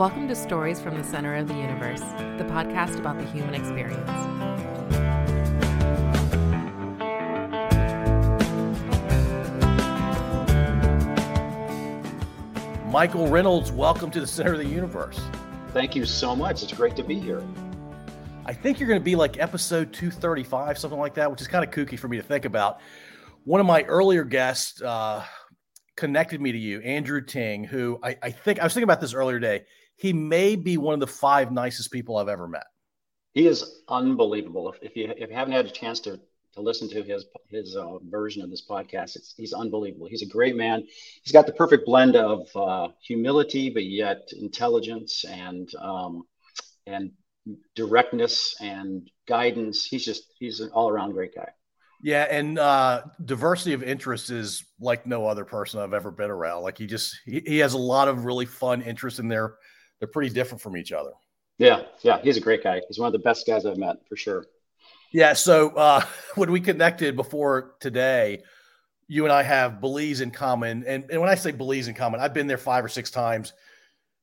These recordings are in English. Welcome to Stories from the Center of the Universe, the podcast about the human experience. Michael Reynolds, welcome to the Center of the Universe. Thank you so much. It's great to be here. I think you're going to be like episode 235, something like that, which is kind of kooky for me to think about. One of my earlier guests connected me to you, Andrew Ting, who I was thinking about this earlier today. He may be one of the five nicest people I've ever met. He is unbelievable. If you haven't had a chance to listen to his version of this podcast, he's unbelievable. He's a great man. He's got the perfect blend of humility, but yet intelligence and directness and guidance. He's an all-around great guy. Yeah, and diversity of interests is like no other person I've ever been around. Like he has a lot of really fun interests, and they're pretty different from each other. Yeah, he's a great guy. He's one of the best guys I've met for sure. Yeah, so when we connected before today, you and I have Belize in common, and when I say Belize in common, I've been there 5 or 6 times.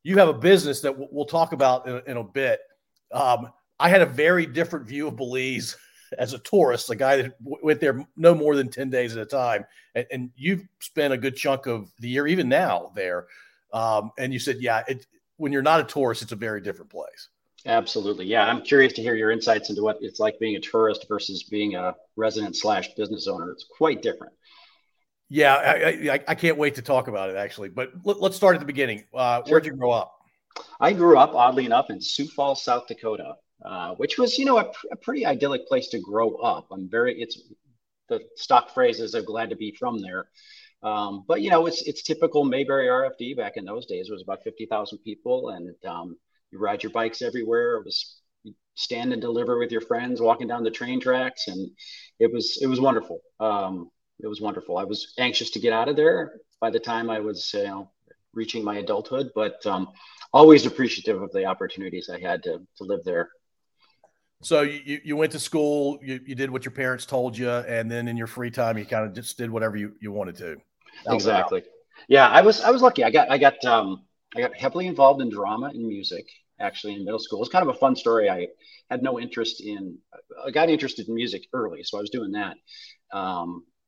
You have a business that we'll talk about in a bit. I had a very different view of Belize as a tourist, a guy that went there no more than 10 days at a time. And you've spent a good chunk of the year, even now, there. And you said, when you're not a tourist, it's a very different place. Absolutely. Yeah. I'm curious to hear your insights into what it's like being a tourist versus being a resident / business owner. It's quite different. Yeah. I can't wait to talk about it, actually. But let's start at the beginning. Sure. Where'd you grow up? I grew up, oddly enough, in Sioux Falls, South Dakota. Which was, a pretty idyllic place to grow up. It's the stock phrase is, I'm glad to be from there. But, it's typical Mayberry RFD back in those days. It was about 50,000 people, and you ride your bikes everywhere. It was stand and deliver with your friends, walking down the train tracks. And it was wonderful. It was wonderful. I was anxious to get out of there by the time I was, reaching my adulthood, but always appreciative of the opportunities I had to live there. So you went to school, you did what your parents told you, and then in your free time, you kind of just did whatever you wanted to. Exactly. Yeah, I was lucky. I got heavily involved in drama and music, actually, in middle school. It's kind of a fun story. I got interested in music early, so I was doing that.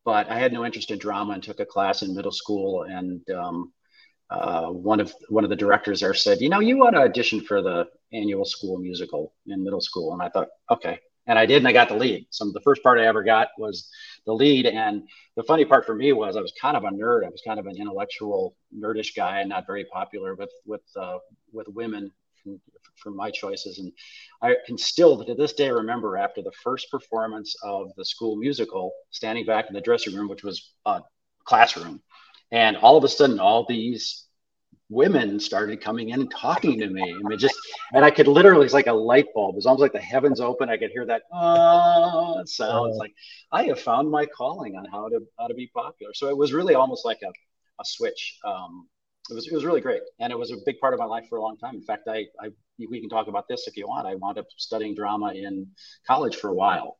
But I had no interest in drama and took a class in middle school, and one of the directors there said, you ought to audition for the annual school musical in middle school. And I thought, okay. And I did, and I got the lead. So the first part I ever got was the lead. And the funny part for me was I was kind of a nerd. I was kind of an intellectual, nerdish guy, and not very popular with women for my choices. And I can still, to this day, remember after the first performance of the school musical, standing back in the dressing room, which was a classroom. And all of a sudden, all these women started coming in and talking to me. And I could literally, it's like a light bulb. It was almost like the heavens open. I could hear that sound. Like I have found my calling on how to be popular. So it was really almost like a switch. It was really great, and it was a big part of my life for a long time. In fact, we can talk about this if you want. I wound up studying drama in college for a while.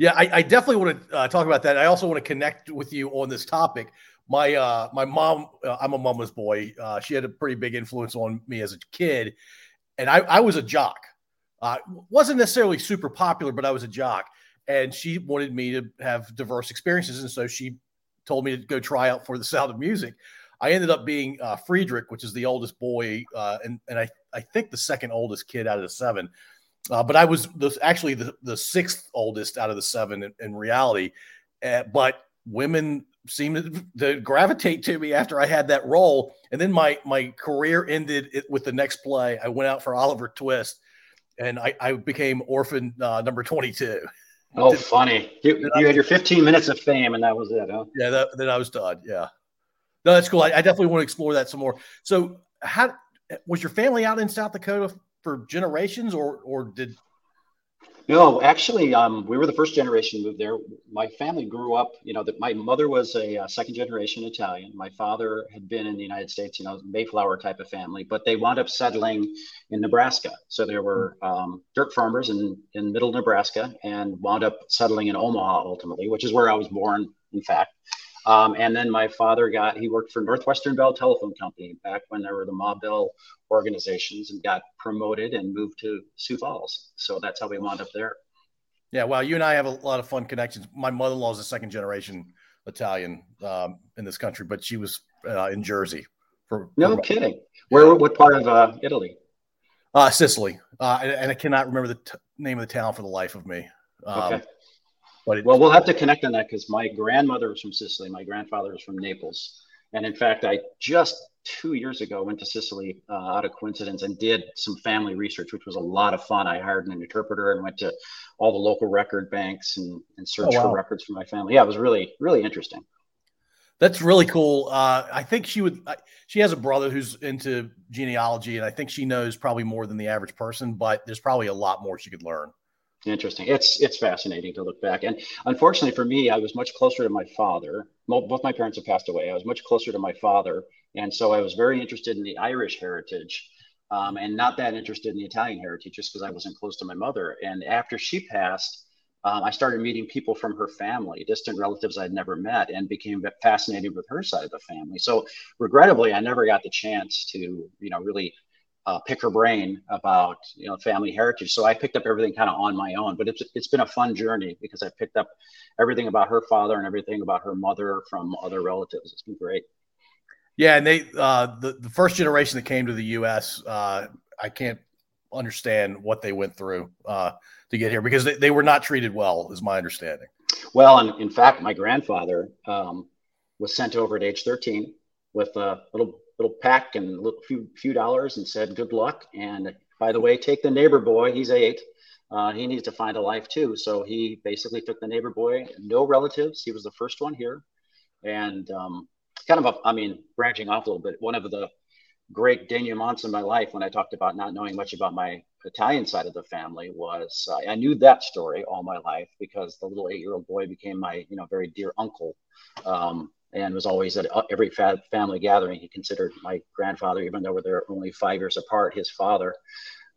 Yeah, I definitely want to talk about that. I also want to connect with you on this topic. My mom, I'm a mama's boy. She had a pretty big influence on me as a kid. And I was a jock. Wasn't necessarily super popular, but I was a jock. And she wanted me to have diverse experiences. And so she told me to go try out for The Sound of Music. I ended up being Friedrich, which is the oldest boy. And I think the second oldest kid out of the 7. But I was actually the 6th oldest out of the 7 in reality. But women seemed to gravitate to me after I had that role. And then my career ended with the next play. I went out for Oliver Twist, and I became orphan number 22. Oh, funny. You had your 15 minutes of fame, and that was it, huh? Yeah, then I was done, yeah. No, that's cool. I definitely want to explore that some more. So how was your family out in South Dakota for generations, or did... No, actually, we were the first generation to move there. My family grew up, my mother was a second generation Italian. My father had been in the United States, Mayflower type of family, but they wound up settling in Nebraska. So there were dirt farmers in middle Nebraska, and wound up settling in Omaha ultimately, which is where I was born, in fact. And then my father he worked for Northwestern Bell Telephone Company back when there were the Ma Bell organizations, and got promoted and moved to Sioux Falls. So that's how we wound up there. Yeah. Well, you and I have a lot of fun connections. My mother-in-law is a second generation Italian in this country, but she was in Jersey. No kidding. Where? What part of Italy? Sicily. And I cannot remember the name of the town for the life of me. Okay. But we'll have to connect on that, because my grandmother was from Sicily. My grandfather was from Naples. And in fact, I just 2 years ago went to Sicily out of coincidence and did some family research, which was a lot of fun. I hired an interpreter and went to all the local record banks and searched for records for my family. Yeah, it was really, really interesting. That's really cool. I think she has a brother who's into genealogy, and I think she knows probably more than the average person, but there's probably a lot more she could learn. Interesting. It's fascinating to look back. And unfortunately for me, I was much closer to my father. Both my parents have passed away. I was much closer to my father. And so I was very interested in the Irish heritage and not that interested in the Italian heritage, just because I wasn't close to my mother. And after she passed, I started meeting people from her family, distant relatives I'd never met, and became fascinated with her side of the family. So regrettably, I never got the chance to, really pick her brain about, family heritage. So I picked up everything kind of on my own, but it's been a fun journey, because I picked up everything about her father and everything about her mother from other relatives. It's been great. Yeah. And they, the first generation that came to the U.S., I can't understand what they went through to get here, because they were not treated well, is my understanding. Well, and in fact, my grandfather was sent over at age 13 with a little pack and a few dollars, and said, "Good luck. And by the way, take the neighbor boy. He's 8. He needs to find a life too." So he basically took the neighbor boy, no relatives. He was the first one here. And branching off a little bit, one of the great denouements in my life, when I talked about not knowing much about my Italian side of the family, was I knew that story all my life, because the little 8-year-old boy became my, very dear uncle, and was always at every family gathering. He considered my grandfather, even though they're only 5 years apart, his father.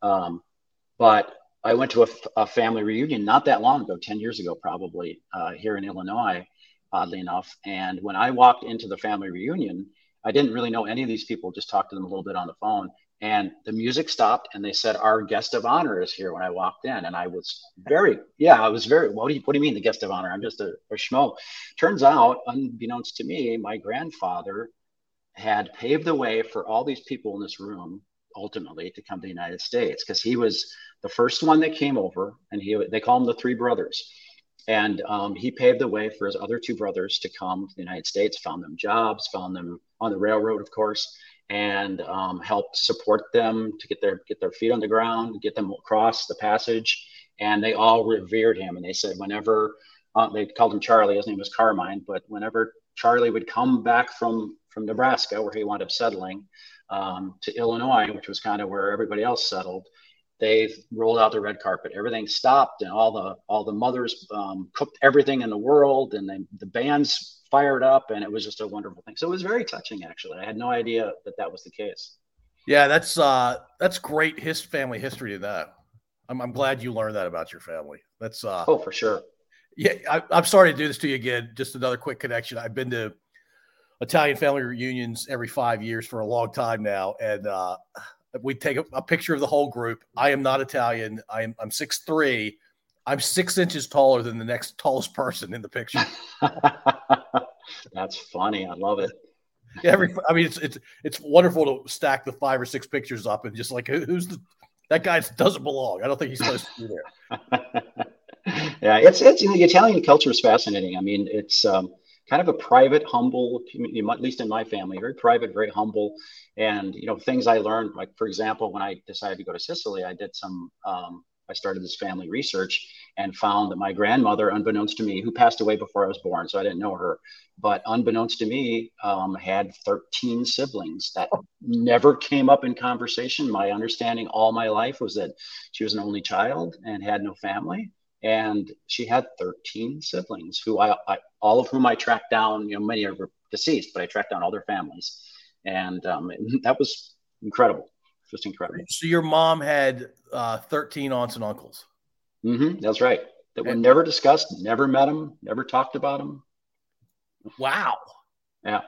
But I went to a family reunion not that long ago, 10 years ago probably, here in Illinois, oddly enough. And when I walked into the family reunion, I didn't really know any of these people, just talked to them a little bit on the phone. And the music stopped, and they said, "Our guest of honor is here," when I walked in. And I was what do you mean the guest of honor? I'm just a schmo. Turns out, unbeknownst to me, my grandfather had paved the way for all these people in this room, ultimately, to come to the United States, because he was the first one that came over, and they call him the Three Brothers. And he paved the way for his other two brothers to come to the United States, found them jobs, found them on the railroad, of course, and helped support them to get their feet on the ground, get them across the passage. And they all revered him. And they said, whenever they called him Charlie, his name was Carmine, but whenever Charlie would come back from Nebraska, where he wound up settling, to Illinois, which was kind of where everybody else settled, they rolled out the red carpet. Everything stopped, and all the mothers cooked everything in the world, and then the bands fired up, and it was just a wonderful thing. So it was very touching, actually. I had no idea that was the case. Yeah, that's great. His family history to that. I'm glad you learned that about your family. That's for sure. Yeah, I'm sorry to do this to you again. Just another quick connection. I've been to Italian family reunions every 5 years for a long time now, and we take a picture of the whole group. I am not Italian. I'm 6'3". I'm 6 inches taller than the next tallest person in the picture. That's funny. I love it. It's wonderful to stack the 5 or 6 pictures up and just like, that guy doesn't belong. I don't think he's supposed to be there. Yeah, it's the Italian culture is fascinating. I mean, it's kind of a private, humble community, at least in my family, very private, very humble. And, things I learned, like, for example, when I decided to go to Sicily, I did some, I started this family research and found that my grandmother, unbeknownst to me, who passed away before I was born, so I didn't know her, but unbeknownst to me, had 13 siblings that never came up in conversation. My understanding all my life was that she was an only child and had no family. And she had 13 siblings, who all of whom I tracked down. Many are deceased, but I tracked down all their families, and that was incredible, just incredible. So your mom had 13 aunts and uncles. Mm-hmm, that's right. That were never discussed, never met them, never talked about them. Wow. Yeah.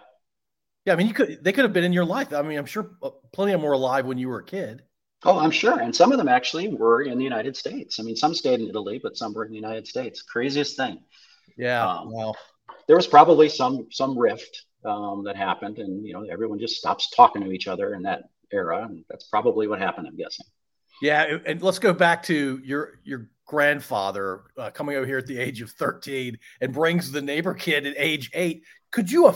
Yeah. I mean, they could have been in your life. I mean, I'm sure plenty of them were alive when you were a kid. Oh, I'm sure. And some of them actually were in the United States. I mean, some stayed in Italy, but some were in the United States. Craziest thing. Yeah. Well, there was probably some rift that happened, and, you know, everyone just stops talking to each other in that era. And that's probably what happened, I'm guessing. Yeah. And let's go back to your grandfather coming over here at the age of 13 and brings the neighbor kid at age 8. Could you, I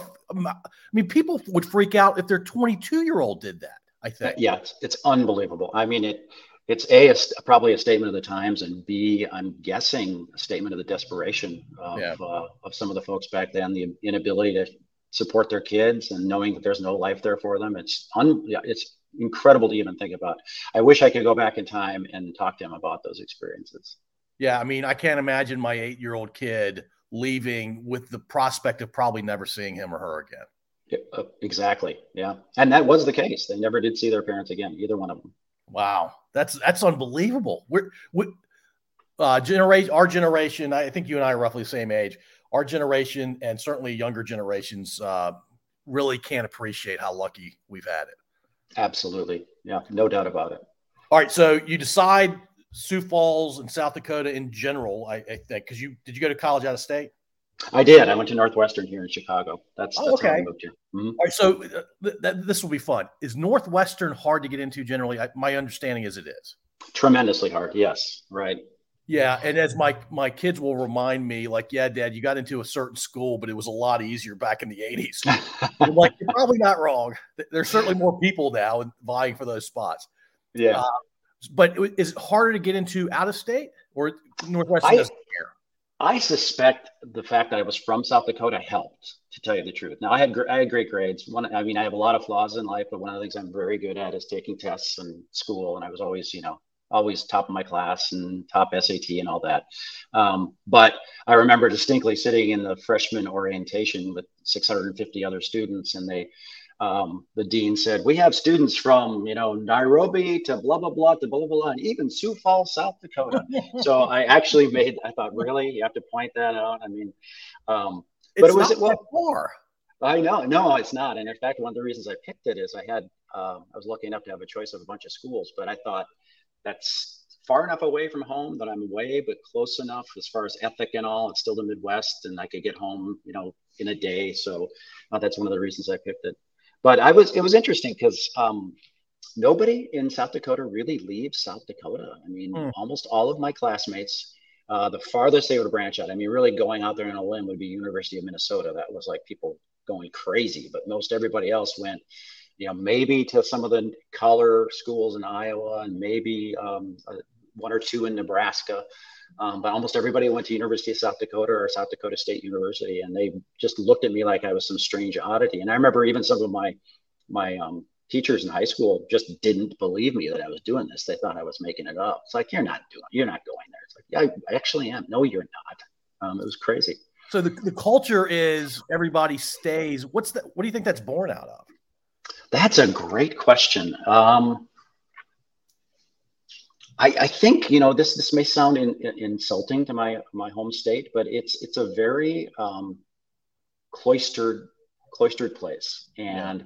mean, people would freak out if their 22-year-old did that, I think. Yeah, it's unbelievable. I mean, it's A, probably a statement of the times, and B, I'm guessing a statement of the desperation of some of the folks back then, the inability to support their kids and knowing that there's no life there for them. It's incredible to even think about. I wish I could go back in time and talk to him about those experiences. Yeah, I mean, I can't imagine my 8-year-old kid leaving with the prospect of probably never seeing him or her again. Yeah, exactly. Yeah. And that was the case. They never did see their parents again, either one of them. Wow. That's unbelievable. Our generation, I think you and I are roughly the same age. Our generation, and certainly younger generations, really can't appreciate how lucky we've had it. Absolutely. Yeah. No doubt about it. All right. So you decide Sioux Falls and South Dakota in general, I think, because did you go to college out of state? I did. I went to Northwestern here in Chicago. That's okay. How I moved here. Mm-hmm. All right, so this will be fun. Is Northwestern hard to get into generally? My understanding is it is. Tremendously hard. Yes. Right. Yeah. And as my kids will remind me, like, yeah, Dad, you got into a certain school, but it was a lot easier back in the 80s. I'm like, you're probably not wrong. There's certainly more people now vying for those spots. Yeah. But is it harder to get into out of state, or Northwestern doesn't care? I suspect the fact that I was from South Dakota helped, to tell you the truth. Now, I had great grades. I have a lot of flaws in life, but one of the things I'm very good at is taking tests in school. And I was always top of my class and top SAT and all that. But I remember distinctly sitting in the freshman orientation with 650 other students, and they the dean said, we have students from, Nairobi to blah, blah, blah, to blah, blah, blah, and even Sioux Falls, South Dakota. So I thought, really, you have to point that out. I mean, but it was not that far. I know. No, it's not. And in fact, one of the reasons I picked it is I was lucky enough to have a choice of a bunch of schools, but I thought that's far enough away from home that I'm away, but close enough as far as ethic and all. It's still the Midwest, and I could get home, in a day. So that's one of the reasons I picked it. But it was interesting because nobody in South Dakota really leaves South Dakota. I mean, almost all of my classmates, the farthest they would branch out, I mean, really going out there on a limb would be University of Minnesota. That was like people going crazy. But most everybody else went, maybe to some of the collar schools in Iowa, and maybe one or two in Nebraska. But almost everybody went to University of South Dakota or South Dakota State University, and they just looked at me like I was some strange oddity. And I remember even some of my teachers in high school just didn't believe me that I was doing this. They thought I was making it up. It's like, you're not going there. It's like, yeah, I actually am. No, you're not. It was crazy. So the culture is everybody stays. What do you think that's born out of? That's a great question. I think, this may sound insulting to my home state, but it's a very cloistered place. And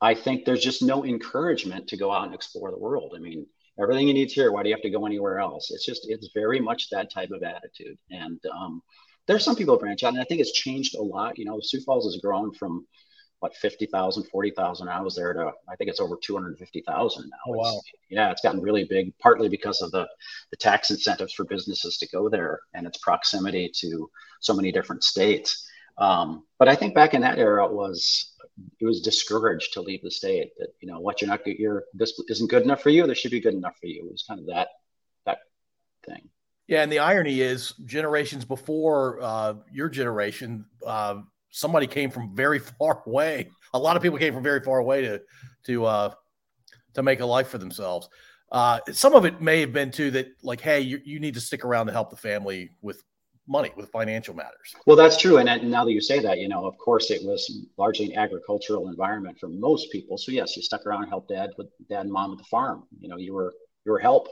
I think there's just no encouragement to go out and explore the world. I mean, everything you need's here. Why do you have to go anywhere else? It's very much that type of attitude. And there's some people branch out, and I think it's changed a lot. Sioux Falls has grown from what, 50,000, 40,000. I was there to, I think it's over 250,000 now. Oh, wow. It's gotten really big, partly because of the tax incentives for businesses to go there and its proximity to so many different states. But I think back in that era, it was discouraged to leave the state. That, this isn't good enough for you. This should be good enough for you. It was kind of that thing. Yeah. And the irony is generations before your generation, somebody came from very far away. A lot of people came from very far away to make a life for themselves. Some of it may have been too that, like, hey, you need to stick around to help the family with money, with financial matters. Well, that's true. And now that you say that, of course, it was largely an agricultural environment for most people. So yes, you stuck around and helped dad and mom at the farm. You were help.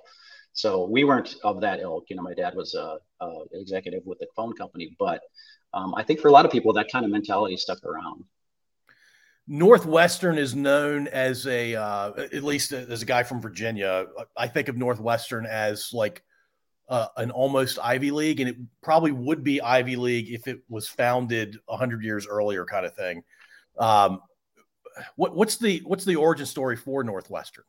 So we weren't of that ilk. My dad was an executive with the phone company, but I think for a lot of people, that kind of mentality stuck around. Northwestern is known as a, at least as a guy from Virginia, I think of Northwestern as like an almost Ivy League, and it probably would be Ivy League if it was founded 100 years earlier kind of thing. What's the origin story for Northwestern?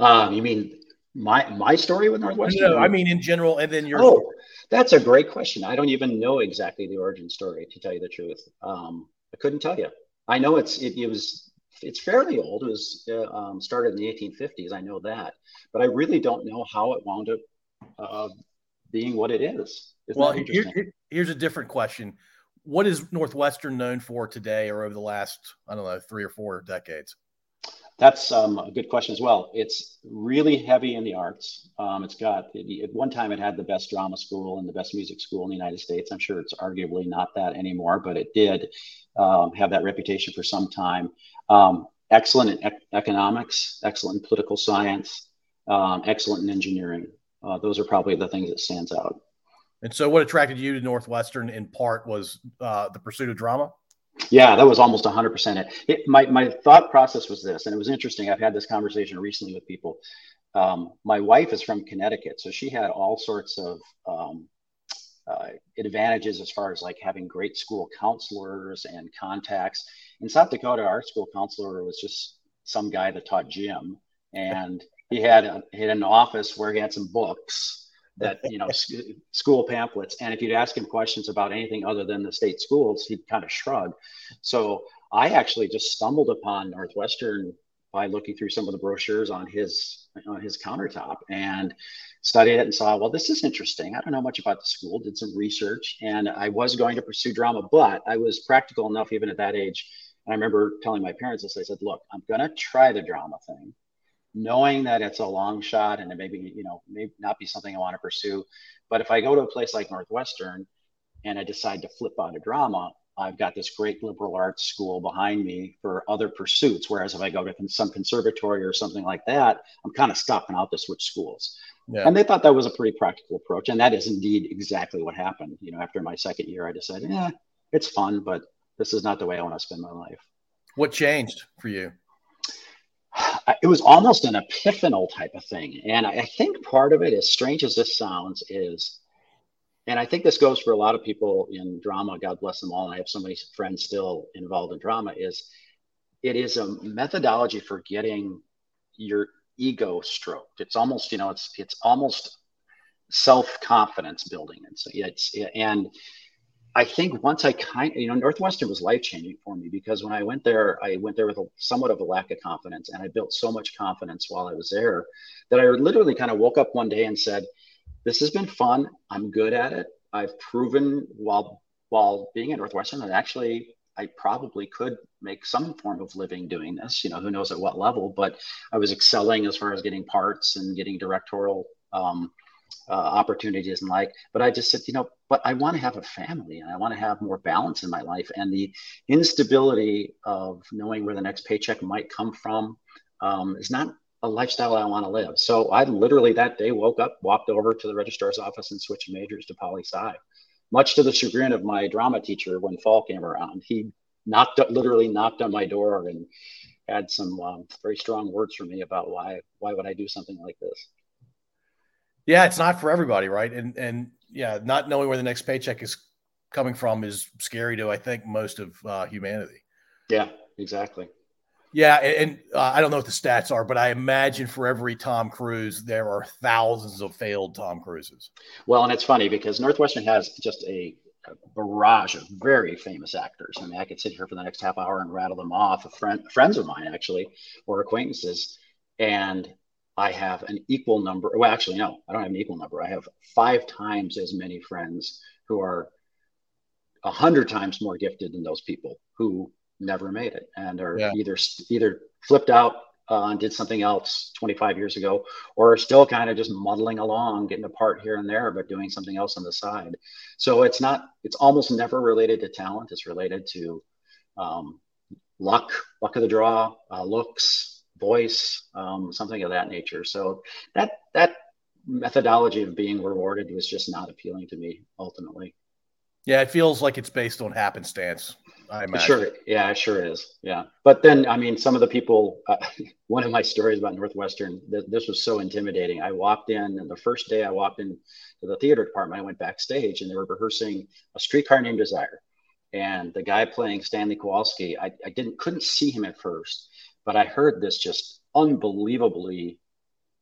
You mean my story with Northwestern? No, I mean in general, and then your story. That's a great question. I don't even know exactly the origin story, to tell you the truth. I couldn't tell you. I know it's fairly old. It was started in the 1850s. I know that, but I really don't know how it wound up being what it is. Isn't that interesting? Here's a different question. What is Northwestern known for today, or over the last, I don't know, 3 or 4 decades? That's a good question as well. It's really heavy in the arts. At one time it had the best drama school and the best music school in the United States. I'm sure it's arguably not that anymore, but it did have that reputation for some time. Excellent in economics, excellent in political science, excellent in engineering. Those are probably the things that stands out. And so what attracted you to Northwestern in part was the pursuit of drama? Yeah, that was almost 100% it. My thought process was this, and it was interesting. I've had this conversation recently with people. My wife is from Connecticut, so she had all sorts of advantages as far as like having great school counselors and contacts. In South Dakota, our school counselor was just some guy that taught gym, and he had an office where he had some books that, you know, school pamphlets. And if you'd ask him questions about anything other than the state schools, he'd kind of shrug. So I actually just stumbled upon Northwestern by looking through some of the brochures on his countertop and studied it and saw, well, this is interesting. I don't know much about the school, did some research, and I was going to pursue drama, but I was practical enough even at that age. And I remember telling my parents this. I said, look, I'm going to try the drama thing, knowing that it's a long shot and it may not be something I want to pursue. But if I go to a place like Northwestern and I decide to flip out of drama, I've got this great liberal arts school behind me for other pursuits. Whereas if I go to some conservatory or something like that, I'm kind of stopping out to switch schools. Yeah. And they thought that was a pretty practical approach. And that is indeed exactly what happened. You know, after my second year, I decided, it's fun, but this is not the way I want to spend my life. What changed for you? It was almost an epiphanal type of thing. And I think part of it, as strange as this sounds, is, and I think this goes for a lot of people in drama, God bless them all, and I have so many friends still involved in drama, it is a methodology for getting your ego stroked. It's almost, you know, it's almost self-confidence building. And so I think once Northwestern was life-changing for me, because when I went there with somewhat of a lack of confidence, and I built so much confidence while I was there that I literally kind of woke up one day and said, this has been fun. I'm good at it. I've proven while being at Northwestern that actually I probably could make some form of living doing this, you know, who knows at what level, but I was excelling as far as getting parts and getting directorial opportunities and like, but I just said, you know, but I want to have a family and I want to have more balance in my life. And the instability of knowing where the next paycheck might come from is not a lifestyle I want to live. So I literally that day woke up, walked over to the registrar's office and switched majors to poli-sci, much to the chagrin of my drama teacher when fall came around. He literally knocked on my door and had some very strong words for me about why would I do something like this? Yeah, it's not for everybody, right? And yeah, not knowing where the next paycheck is coming from is scary to, I think, most of humanity. Yeah, exactly. Yeah, and I don't know what the stats are, but I imagine for every Tom Cruise, there are thousands of failed Tom Cruises. Well, and it's funny because Northwestern has just a barrage of very famous actors. I mean, I could sit here for the next half hour and rattle them off, friends of mine, actually, or acquaintances, and I have an equal number. Well, actually, no, I don't have an equal number. I have 5 times as many friends who are 100 times more gifted than those people who never made it and are either flipped out and did something else 25 years ago, or are still kind of just muddling along, getting a part here and there, but doing something else on the side. So it's almost never related to talent. It's related to luck of the draw, looks, voice, something of that nature. So that methodology of being rewarded was just not appealing to me ultimately. Yeah, it feels like it's based on happenstance, I imagine. Sure. Yeah, it sure is. Yeah. But then, I mean, some of the people, one of my stories about Northwestern, this was so intimidating. I walked in, and the first day I walked into the theater department, I went backstage, and they were rehearsing A Streetcar Named Desire. And the guy playing Stanley Kowalski, I couldn't see him at first, but I heard this just unbelievably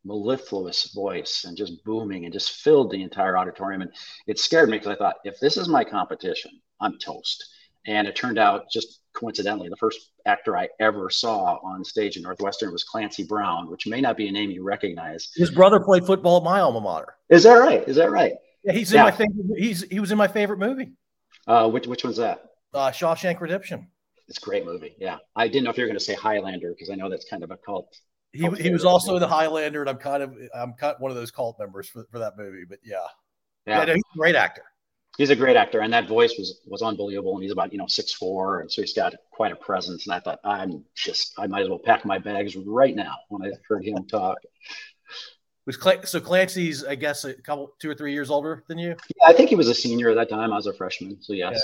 mellifluous voice and just booming and just filled the entire auditorium. And it scared me because I thought, if this is my competition, I'm toast. And it turned out, just coincidentally, the first actor I ever saw on stage at Northwestern was Clancy Brown, which may not be a name you recognize. His brother played football at my alma mater. Is that right? Is that right? Yeah, he was in my favorite movie. Which one's that? Shawshank Redemption. It's a great movie. Yeah, I didn't know if you were going to say Highlander because I know that's kind of a cult. He was also in the Highlander, and I'm kind of one of those cult members for that movie. But yeah. No, he's a great actor. He's a great actor, and that voice was unbelievable. And he's about 6'4", and so he's got quite a presence. And I thought, I might as well pack my bags right now when I heard him talk. So Clancy's, I guess, a couple, 2 or 3 years older than you. Yeah, I think he was a senior at that time. I was a freshman, so yes.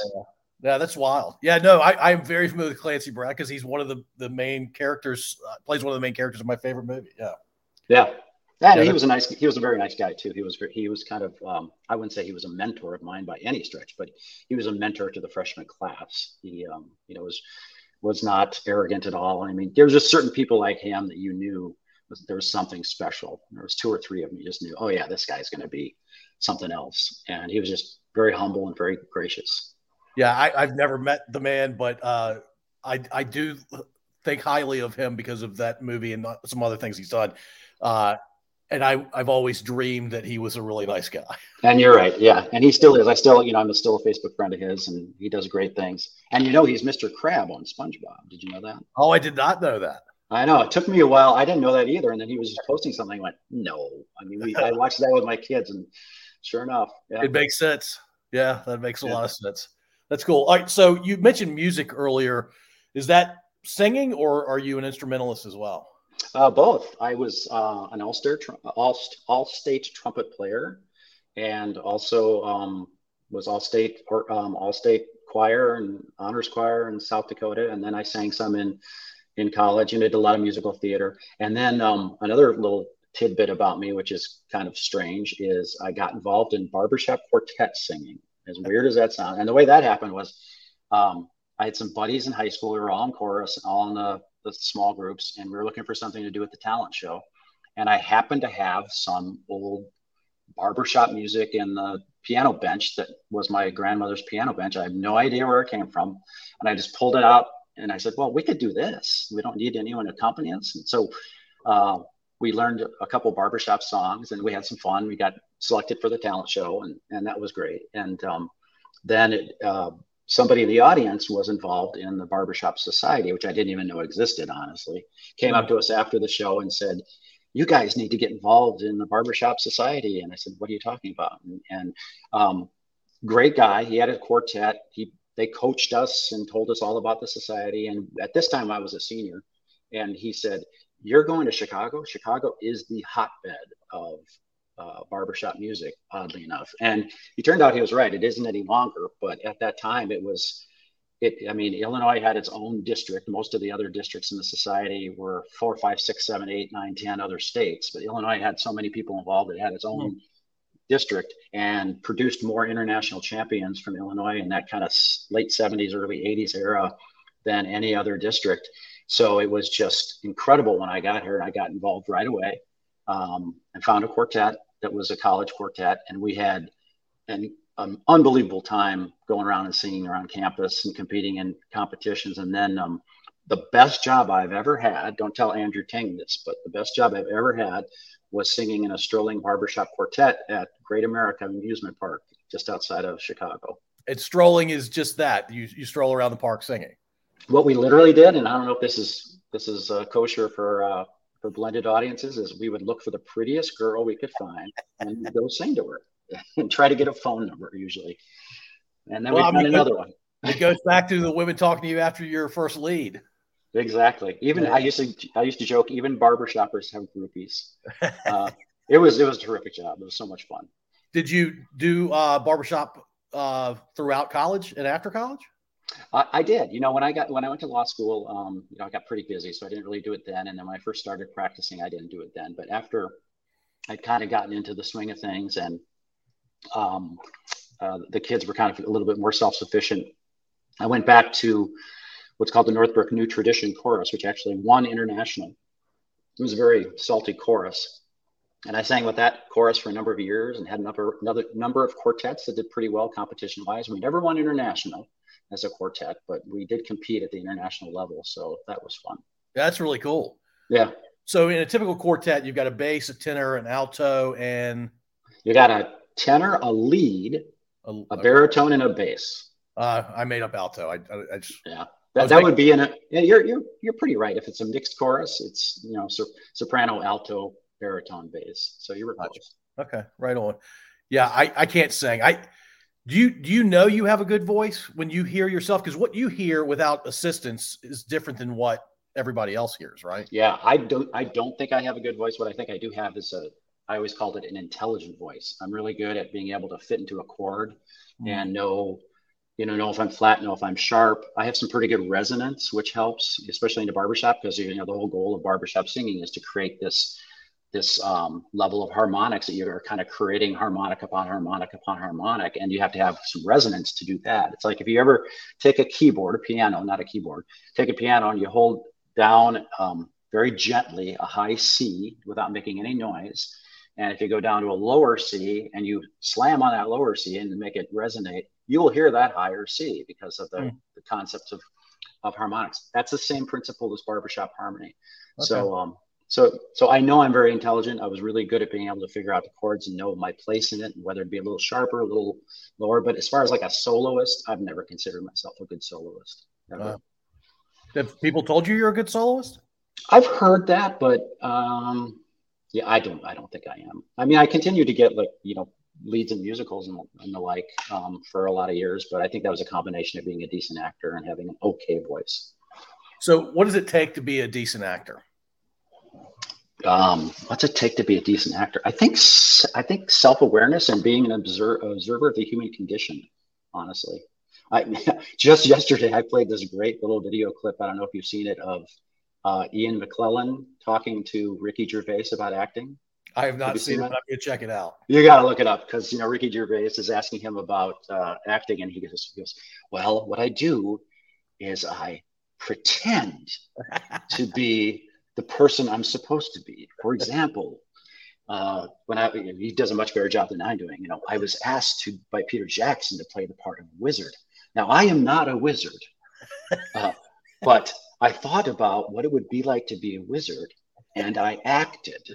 Yeah, that's wild. Yeah, no, I'm very familiar with Clancy Brown because he's one of the main characters, plays one of the main characters in my favorite movie. Yeah. Yeah, he was a very nice guy too. He was kind of, I wouldn't say he was a mentor of mine by any stretch, but he was a mentor to the freshman class. He, was not arrogant at all. I mean, there was just certain people like him that you knew there was something special. There was 2 or 3 of them you just knew, oh yeah, this guy's going to be something else. And he was just very humble and very gracious. Yeah, I've never met the man, but I do think highly of him because of that movie and some other things he's done. And I've always dreamed that he was a really nice guy. And you're right, yeah. And he still is. I'm still a Facebook friend of his, and he does great things. And he's Mr. Crab on SpongeBob. Did you know that? Oh, I did not know that. I know. It took me a while. I didn't know that either. And then he was just posting something. I went, no. I mean, I watched that with my kids, and sure enough. Yeah. It makes sense. Yeah, that makes a lot of sense. That's cool. All right. So you mentioned music earlier. Is that singing, or are you an instrumentalist as well? Both. I was an all-state trumpet player, and also was all-state choir and honors choir in South Dakota, and then I sang some in college and did a lot of musical theater. And then another little tidbit about me, which is kind of strange, is I got involved in barbershop quartet singing. As weird as that sounds. And the way that happened was I had some buddies in high school. We were all in chorus, all in the small groups, and we were looking for something to do at the talent show. And I happened to have some old barbershop music in the piano bench that was my grandmother's piano bench. I have no idea where it came from. And I just pulled it out, and I said, well, we could do this. We don't need anyone to accompany us. And so we learned a couple barbershop songs, and we had some fun. We got selected for the talent show, and that was great. And then somebody in the audience was involved in the barbershop society, which I didn't even know existed, honestly, came up to us after the show and said, you guys need to get involved in the barbershop society. And I said, what are you talking about? And great guy. He had a quartet. They coached us and told us all about the society. And at this time I was a senior, and he said, you're going to Chicago. Chicago is the hotbed of barbershop music, oddly enough. And he turned out he was right. It isn't any longer, but at that time Illinois had its own district. Most of the other districts in the society were 4, 5, 6, 7, 8, 9, 10 other states, but Illinois had so many people involved. It had its own district and produced more international champions from Illinois in that kind of late 70s, early 80s era than any other district. So it was just incredible when I got here, and I got involved right away. And found a quartet that was a college quartet, and we had an unbelievable time going around and singing around campus and competing in competitions. And then the best job I've ever had, don't tell Andrew Ting this, but the best job I've ever had was singing in a strolling barbershop quartet at Great America Amusement Park, just outside of Chicago. And strolling is just that. You stroll around the park singing. What we literally did, and I don't know if this is kosher for blended audiences, is we would look for the prettiest girl we could find and go sing to her and try to get a phone number usually. And then another one. It goes back to the women talking to you after your first lead. Exactly. Even I used to joke, even barbershoppers have groupies. It was a terrific job. It was so much fun. Did you do barbershop throughout college and after college? I did. You know, when I went to law school, you know, I got pretty busy, so I didn't really do it then. And then when I first started practicing, I didn't do it then. But after I'd kind of gotten into the swing of things, and the kids were kind of a little bit more self-sufficient, I went back to what's called the Northbrook New Tradition Chorus, which actually won international. It was a very salty chorus. And I sang with that chorus for a number of years and had another number of quartets that did pretty well competition-wise. We never won international as a quartet, but we did compete at the international level. So that was fun. That's really cool. Yeah. So in a typical quartet, you've got a bass, a tenor, an alto, and... You got a tenor, a lead, a baritone, and a bass. I made up alto. I just... Yeah. That would be in a... Yeah, you're pretty right. If it's a mixed chorus, it's, you know, soprano, alto, baritone, bass. So you were close. Okay. Right on. Yeah. I can't sing. Do you know you have a good voice when you hear yourself? Because what you hear without assistance is different than what everybody else hears, right? Yeah, I don't think I have a good voice. What I think I do have is I always called it an intelligent voice. I'm really good at being able to fit into a chord and know if I'm flat, know if I'm sharp. I have some pretty good resonance, which helps, especially in a barbershop, because you know the whole goal of barbershop singing is to create this level of harmonics that you're kind of creating harmonic upon harmonic upon harmonic. And you have to have some resonance to do that. It's like if you ever take a piano and you hold down very gently a high C without making any noise. And if you go down to a lower C and you slam on that lower C and make it resonate, you will hear that higher C because of the concept of harmonics. That's the same principle as barbershop harmony. Okay. So I know I'm very intelligent. I was really good at being able to figure out the chords and know my place in it, and whether it'd be a little sharper, a little lower. But as far as like a soloist, I've never considered myself a good soloist. Have people told you you're a good soloist? I've heard that, but yeah, I don't think I am. I mean, I continue to get leads in musicals and the like for a lot of years, but I think that was a combination of being a decent actor and having an okay voice. So what does it take to be a decent actor? What's it take to be a decent actor? I think self-awareness and being an observer of the human condition, honestly. Just yesterday, I played this great little video clip. I don't know if you've seen it, of Ian McClellan talking to Ricky Gervais about acting. I have not seen it, but I'm going to check it out. You got to look it up because, you know, Ricky Gervais is asking him about acting, and he goes, well, what I do is I pretend to be the person I'm supposed to be. For example, he does a much better job than I'm doing. You know, I was asked by Peter Jackson to play the part of a wizard. Now, I am not a wizard, but I thought about what it would be like to be a wizard, and I acted,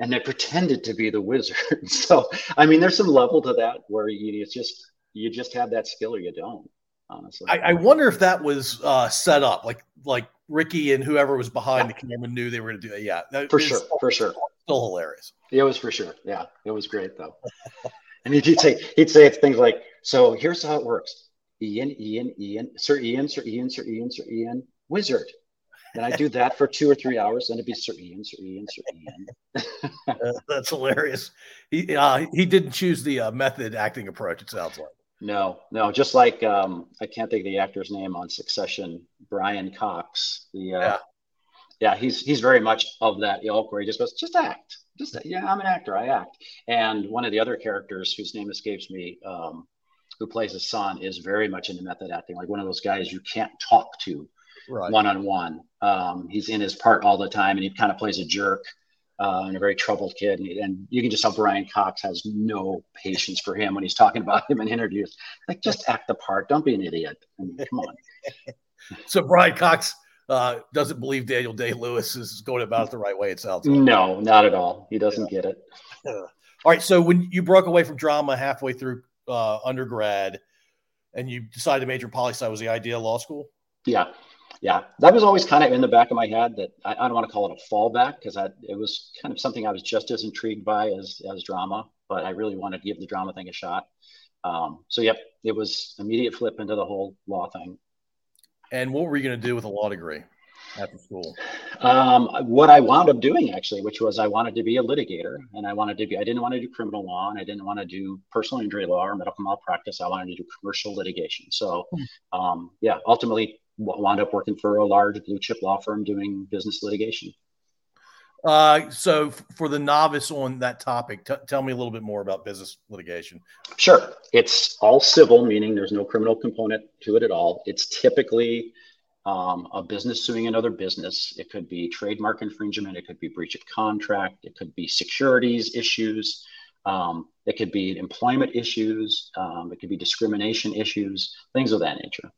and I pretended to be the wizard. So, I mean, there's some level to that where you just have that skill or you don't. Honestly, I wonder if that was set up, like Ricky and whoever was behind the camera knew they were going to do that. Yeah, for sure. Still hilarious. It was for sure. Yeah, it was great though. And he'd say things like, "So here's how it works: Sir Ian, wizard." And I do that for 2 or 3 hours, and it'd be Sir Ian. That's hilarious. He didn't choose the method acting approach. It sounds like. No, just like I can't think of the actor's name on Succession, Brian Cox. He's very much of that ilk where he just goes, just act. I'm an actor, I act. And one of the other characters whose name escapes me, who plays his son, is very much into method acting, like one of those guys you can't talk to one-on-one. He's in his part all the time, and he kind of plays a jerk. And a very troubled kid. And you can just tell Brian Cox has no patience for him when he's talking about him in interviews. Like, just act the part. Don't be an idiot. I mean, come on. So Brian Cox doesn't believe Daniel Day-Lewis is going about it the right way, it sounds like. No, not at all. He doesn't get it. All right. So when you broke away from drama halfway through undergrad and you decided to major in poli-sci, was the idea law school? Yeah. Yeah, that was always kind of in the back of my head that I don't want to call it a fallback because it was kind of something I was just as intrigued by as drama, but I really wanted to give the drama thing a shot. So, yep, it was immediate flip into the whole law thing. And what were you going to do with a law degree after school? What I wound up doing, actually, which was I wanted to be a litigator, and I didn't want to do criminal law, and I didn't want to do personal injury law or medical malpractice. I wanted to do commercial litigation. So, yeah, ultimately wound up working for a large blue chip law firm doing business litigation. So for the novice on that topic, tell me a little bit more about business litigation. Sure. It's all civil, meaning there's no criminal component to it at all. It's typically a business suing another business. It could be trademark infringement. It could be breach of contract. It could be securities issues. It could be employment issues. It could be discrimination issues, things of that nature.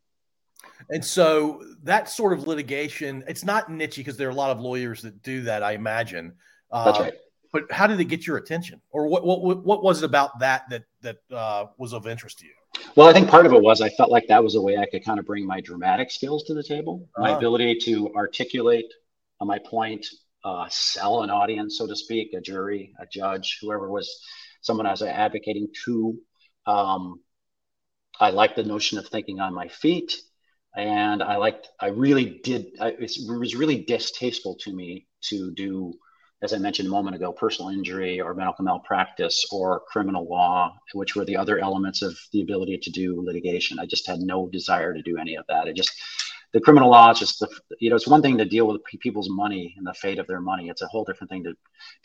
And so that sort of litigation, it's not niche because there are a lot of lawyers that do that, I imagine. That's right. But how did it get your attention, or what was it about that was of interest to you? Well, I think part of it was I felt like that was a way I could kind of bring my dramatic skills to the table, my ability to articulate my point, sell an audience, so to speak, a jury, a judge, whoever was someone I was advocating to. I liked the notion of thinking on my feet. And it was really distasteful to me to do, as I mentioned a moment ago, personal injury or medical malpractice or criminal law, which were the other elements of the ability to do litigation. I just had no desire to do any of that. The criminal law is just, it's one thing to deal with people's money and the fate of their money. It's a whole different thing to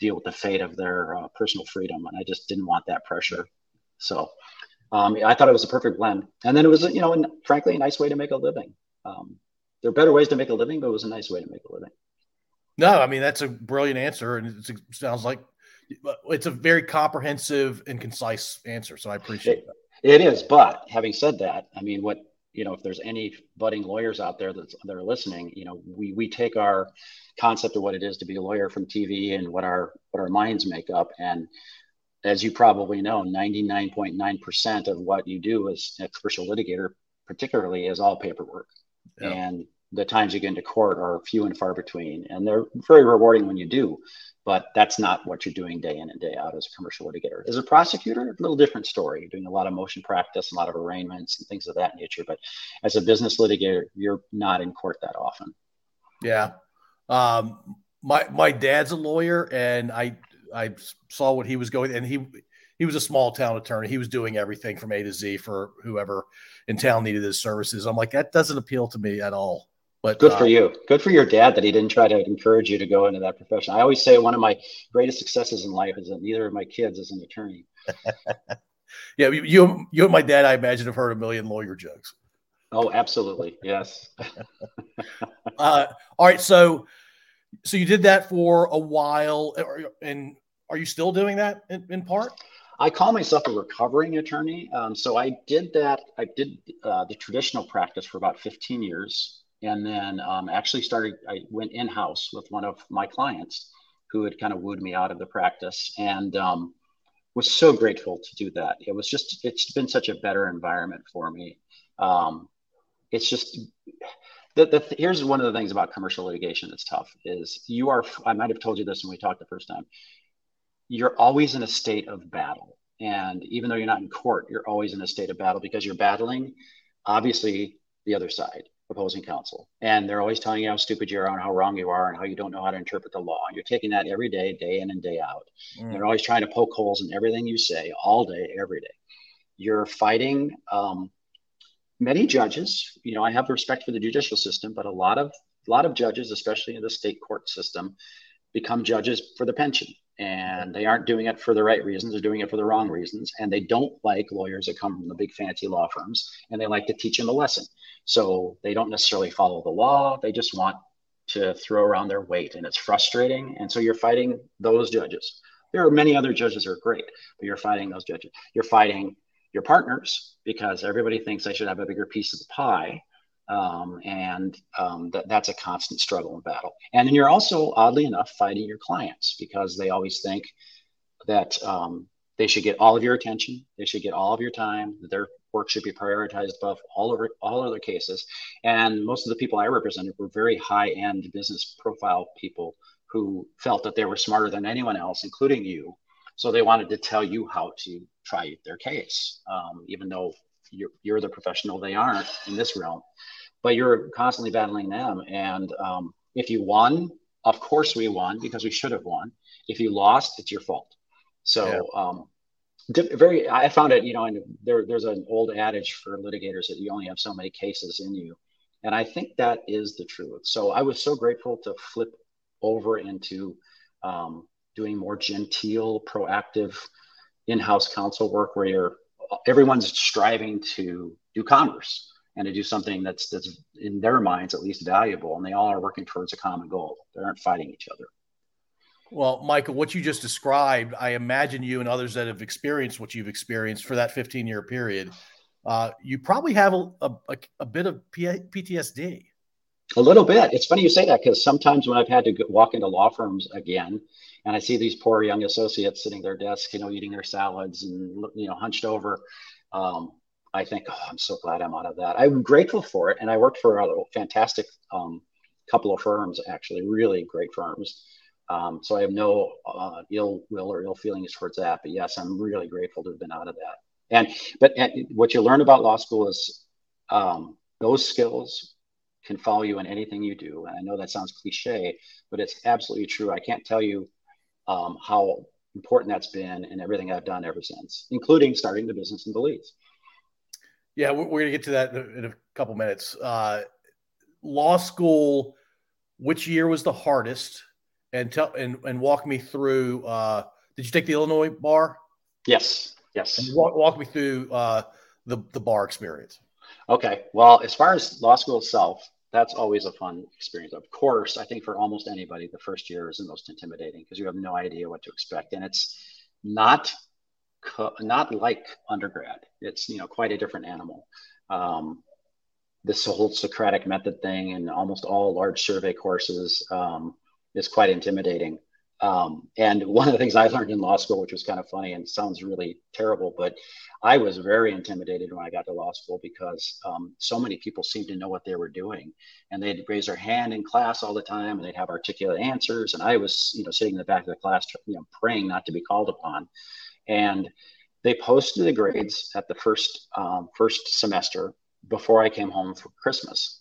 deal with the fate of their personal freedom. And I just didn't want that pressure. So I thought it was a perfect blend. And then it was, frankly, a nice way to make a living. There are better ways to make a living, but it was a nice way to make a living. No, I mean, that's a brilliant answer. And it sounds like it's a very comprehensive and concise answer. So I appreciate it. It is. But having said that, I mean, if there's any budding lawyers out there that are listening, we take our concept of what it is to be a lawyer from TV and what our minds make up. And as you probably know, 99.9% of what you do as a commercial litigator, particularly, is all paperwork. Yeah. And the times you get into court are few and far between. And they're very rewarding when you do, but that's not what you're doing day in and day out as a commercial litigator. As a prosecutor, a little different story. You're doing a lot of motion practice, a lot of arraignments and things of that nature. But as a business litigator, you're not in court that often. Yeah. My dad's a lawyer, and I saw what he was going, and he was a small town attorney. He was doing everything from A to Z for whoever in town needed his services. I'm like, that doesn't appeal to me at all. But good for you. Good for your dad that he didn't try to encourage you to go into that profession. I always say one of my greatest successes in life is that neither of my kids is an attorney. Yeah. You and my dad, I imagine, have heard a million lawyer jokes. Oh, absolutely. Yes. All right. So you did that for a while, and are you still doing that in part? I call myself a recovering attorney. So I did that. I did the traditional practice for about 15 years. And then I went in-house with one of my clients who had kind of wooed me out of the practice, and was so grateful to do that. It's been such a better environment for me. Here's one of the things about commercial litigation that's tough is I might've told you this when we talked the first time. You're always in a state of battle. And even though you're not in court, you're always in a state of battle because you're battling, obviously, the other side, opposing counsel. And they're always telling you how stupid you are and how wrong you are and how you don't know how to interpret the law. And you're taking that every day, day in and day out. Mm. They're always trying to poke holes in everything you say all day, every day. You're fighting many judges. I have respect for the judicial system, but a lot of judges, especially in the state court system, become judges for the pension. And they aren't doing it for the right reasons. They're doing it for the wrong reasons. And they don't like lawyers that come from the big fancy law firms, and they like to teach them a lesson. So they don't necessarily follow the law. They just want to throw around their weight, and it's frustrating. And so you're fighting those judges. There are many other judges that are great, but you're fighting those judges. You're fighting your partners because everybody thinks they should have a bigger piece of the pie. That's a constant struggle and battle. And then you're also, oddly enough, fighting your clients because they always think that they should get all of your attention. They should get all of your time. Their work should be prioritized above all other cases. And most of the people I represented were very high-end business profile people who felt that they were smarter than anyone else, including you. So they wanted to tell you how to try their case, even though you're the professional, they aren't in this realm, but you're constantly battling them. And if you won, Of course we won because we should have won. If you lost, it's your fault. So yeah. I found it, and there's an old adage for litigators that you only have so many cases in you. And I think that is the truth. So I was so grateful to flip over into doing more genteel, proactive in-house counsel work where everyone's striving to do commerce and to do something that's in their minds at least valuable. And they all are working towards a common goal. They aren't fighting each other. Well, Michael, what you just described, I imagine you and others that have experienced what you've experienced for that 15-year period, you probably have a bit of PTSD. A little bit. It's funny you say that because sometimes when I've had to walk into law firms again and I see these poor young associates sitting at their desk, eating their salads and, hunched over, I think, oh, I'm so glad I'm out of that. I'm grateful for it. And I worked for a fantastic couple of firms, actually, really great firms. So I have no ill will or ill feelings towards that. But yes, I'm really grateful to have been out of that. But what you learn about law school is those skills can follow you in anything you do. And I know that sounds cliche, but it's absolutely true. I can't tell you how important that's been in everything I've done ever since, including starting the business in Belize. Yeah, we're going to get to that in a couple minutes. Law school, which year was the hardest? And tell and walk me through. Did you take the Illinois bar? Yes. And walk me through the bar experience. Okay. Well, as far as law school itself, that's always a fun experience. Of course, I think for almost anybody, the first year is the most intimidating because you have no idea what to expect, and it's not like undergrad. It's quite a different animal. This whole Socratic method thing and almost all large survey courses. Is quite intimidating. And one of the things I learned in law school, which was kind of funny and sounds really terrible, but I was very intimidated when I got to law school because so many people seemed to know what they were doing. And they'd raise their hand in class all the time and they'd have articulate answers. And I was sitting in the back of the class, praying not to be called upon. And they posted the grades at the first semester before I came home for Christmas.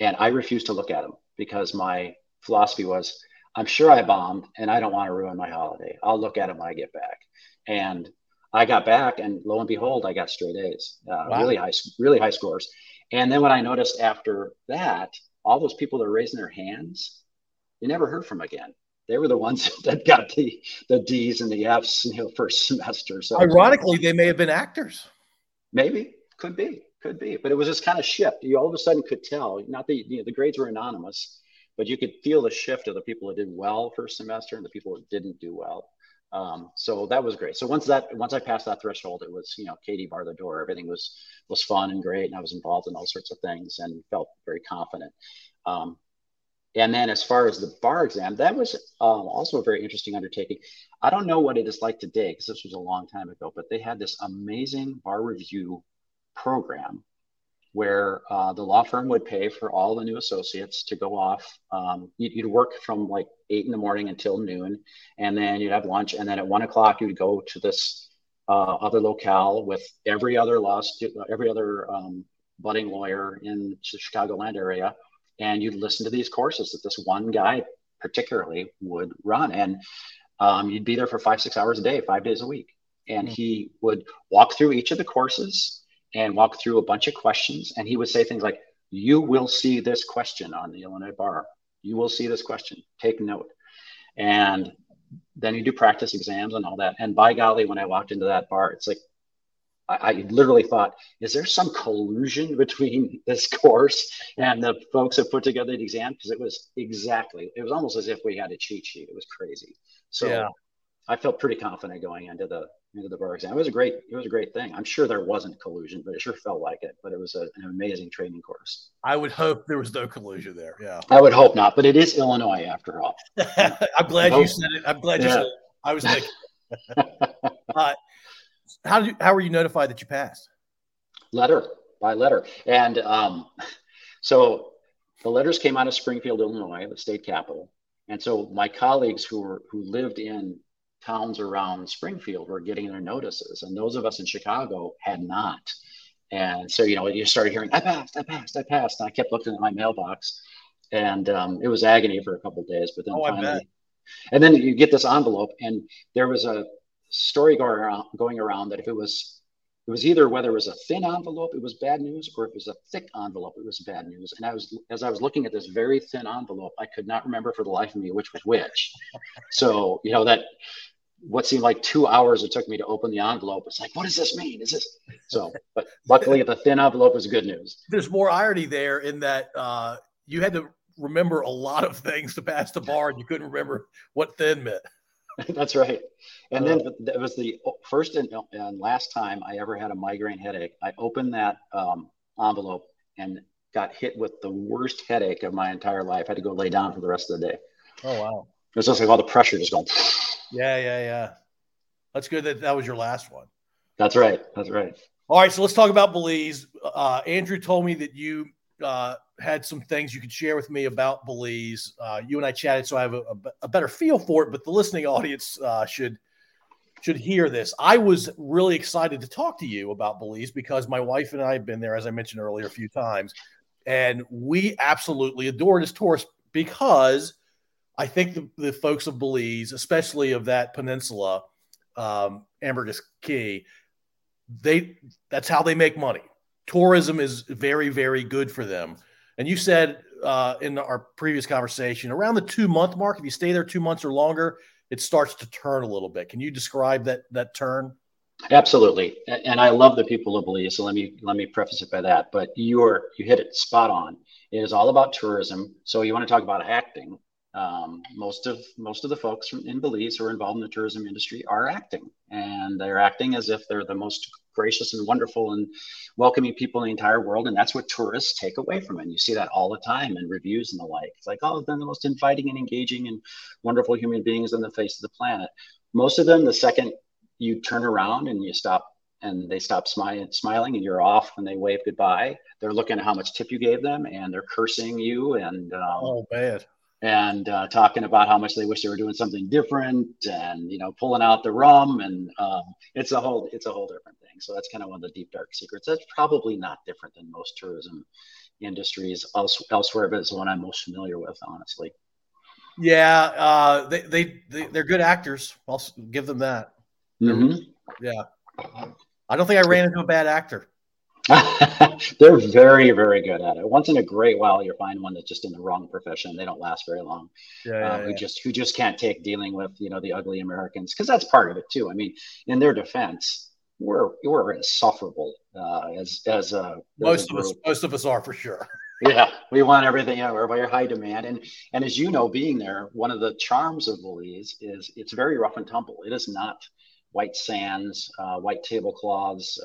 And I refused to look at them because my philosophy was, I'm sure I bombed and I don't want to ruin my holiday. I'll look at it when I get back. And I got back and lo and behold, I got straight A's, wow. really high scores. And then what I noticed after that, all those people that were raising their hands, you never heard from again. They were the ones that got the D's and the F's first semester. So ironically, they may have been actors. Maybe, could be, but it was this kind of shift. You all of a sudden could tell, not that the grades were anonymous, but you could feel the shift of the people that did well first semester and the people that didn't do well. So that was great. So once I passed that threshold, it was, Katie bar the door. Everything was fun and great. And I was involved in all sorts of things and felt very confident. And then as far as the bar exam, that was also a very interesting undertaking. I don't know what it is like today because this was a long time ago, but they had this amazing bar review program where the law firm would pay for all the new associates to go off. You'd work from like 8 a.m. until noon, and then you'd have lunch. And then at 1 o'clock, you'd go to this other locale with every other budding lawyer in the Chicagoland area. And you'd listen to these courses that this one guy particularly would run. And you'd be there for 5-6 hours a day, 5 days a week. And he would walk through each of the courses and walk through a bunch of questions. And he would say things like, you will see this question on the Illinois bar. You will see this question. Take note. And then you do practice exams and all that. And by golly, when I walked into that bar, it's like, I literally thought, is there some collusion between this course and the folks that put together the exam? Because it was almost as if we had a cheat sheet. It was crazy. So yeah. I felt pretty confident going into the bar exam. It was a great thing. I'm sure there wasn't collusion, but it sure felt like it. But it was an amazing training course. I would hope there was no collusion there. Yeah, I would hope not. But it is Illinois after all. I'm glad you said it. I'm glad you said it. I was thinking. How were you notified that you passed? Letter by letter, and so the letters came out of Springfield, Illinois, the state capital. And so my colleagues who lived in towns around Springfield were getting their notices, and those of us in Chicago had not. And so, you started hearing, I passed, and I kept looking at my mailbox, And it was agony for a couple of days, but then finally, and then you get this envelope, and there was a story going around that if it was either whether it was a thin envelope, it was bad news, or if it was a thick envelope, it was bad news. And as I was looking at this very thin envelope, I could not remember for the life of me which was which. So, you know, that what seemed like 2 hours it took me to open the envelope. It's like, what does this mean? Is this so? But luckily, the thin envelope was good news. There's more irony there in that you had to remember a lot of things to pass the bar, and you couldn't remember what thin meant. That's right. And then that was the first and last time I ever had a migraine headache. I opened that envelope and got hit with the worst headache of my entire life. I had to go lay down for the rest of the day. Oh, wow. It was just like all the pressure just going. Yeah. That's good that was your last one. That's right. All right, so let's talk about Belize. Andrew told me that you had some things you could share with me about Belize. You and I chatted, so I have a better feel for it, but the listening audience should hear this. I was really excited to talk to you about Belize because my wife and I have been there, as I mentioned earlier, a few times, and we absolutely adore it as tourists because I think the folks of Belize, especially of that peninsula, Ambergris Key, that's how they make money. Tourism is very, very good for them. And you said in our previous conversation, around the 2-month mark, if you stay there 2 months or longer, it starts to turn a little bit. Can you describe that turn? Absolutely. And I love the people of Belize. So let me preface it by that. But you hit it spot on. It is all about tourism. So you want to talk about acting. Most of the folks in Belize who are involved in the tourism industry are acting, and they're acting as if they're the most gracious and wonderful and welcoming people in the entire world. And that's what tourists take away from it. And you see that all the time in reviews and the like. It's like, oh, they're the most inviting and engaging and wonderful human beings on the face of the planet. Most of them, the second you turn around and you stop and they stop smiling and you're off and they wave goodbye, they're looking at how much tip you gave them and they're cursing you and talking about how much they wish they were doing something different, and pulling out the rum, and it's a whole different thing. So that's kind of one of the deep dark secrets. That's probably not different than most tourism industries elsewhere, but it's the one I'm most familiar with, honestly. Yeah, they're good actors. I'll give them that. Mm-hmm. Yeah, I don't think I ran into a bad actor. They're very, very good at it. Once in a great while, you find one that's just in the wrong profession. They don't last very long. Who just can't take dealing with the ugly Americans, because that's part of it too. I mean, in their defense, we're insufferable as most of us are, for sure. Yeah, we want everything. We're very high demand, and as you know, being there, one of the charms of Belize is it's very rough and tumble. It is not white sands, white tablecloths,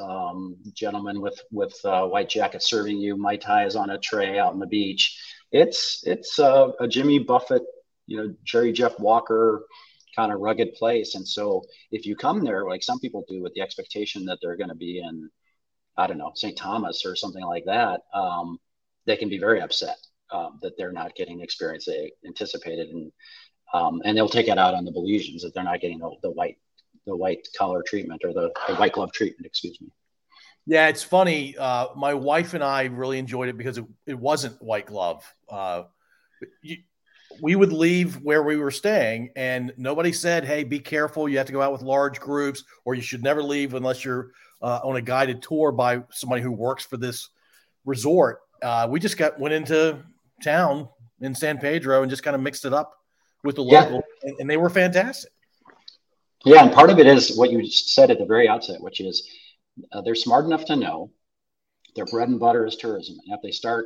gentlemen with white jackets serving you Mai Tais on a tray out on the beach. It's a Jimmy Buffett, Jerry Jeff Walker kind of rugged place. And so if you come there, like some people do, with the expectation that they're going to be in, I don't know, St. Thomas or something like that, they can be very upset that they're not getting the experience they anticipated. And they'll take it out on the Belizeans that they're not getting the white collar treatment, or the white glove treatment, excuse me. Yeah, it's funny. My wife and I really enjoyed it because it wasn't white glove. We would leave where we were staying and nobody said, hey, be careful, you have to go out with large groups, or you should never leave unless you're on a guided tour by somebody who works for this resort. We just went into town in San Pedro and just kind of mixed it up with the local, and they were fantastic. Yeah, and part of it is what you said at the very outset, which is they're smart enough to know their bread and butter is tourism. And if they start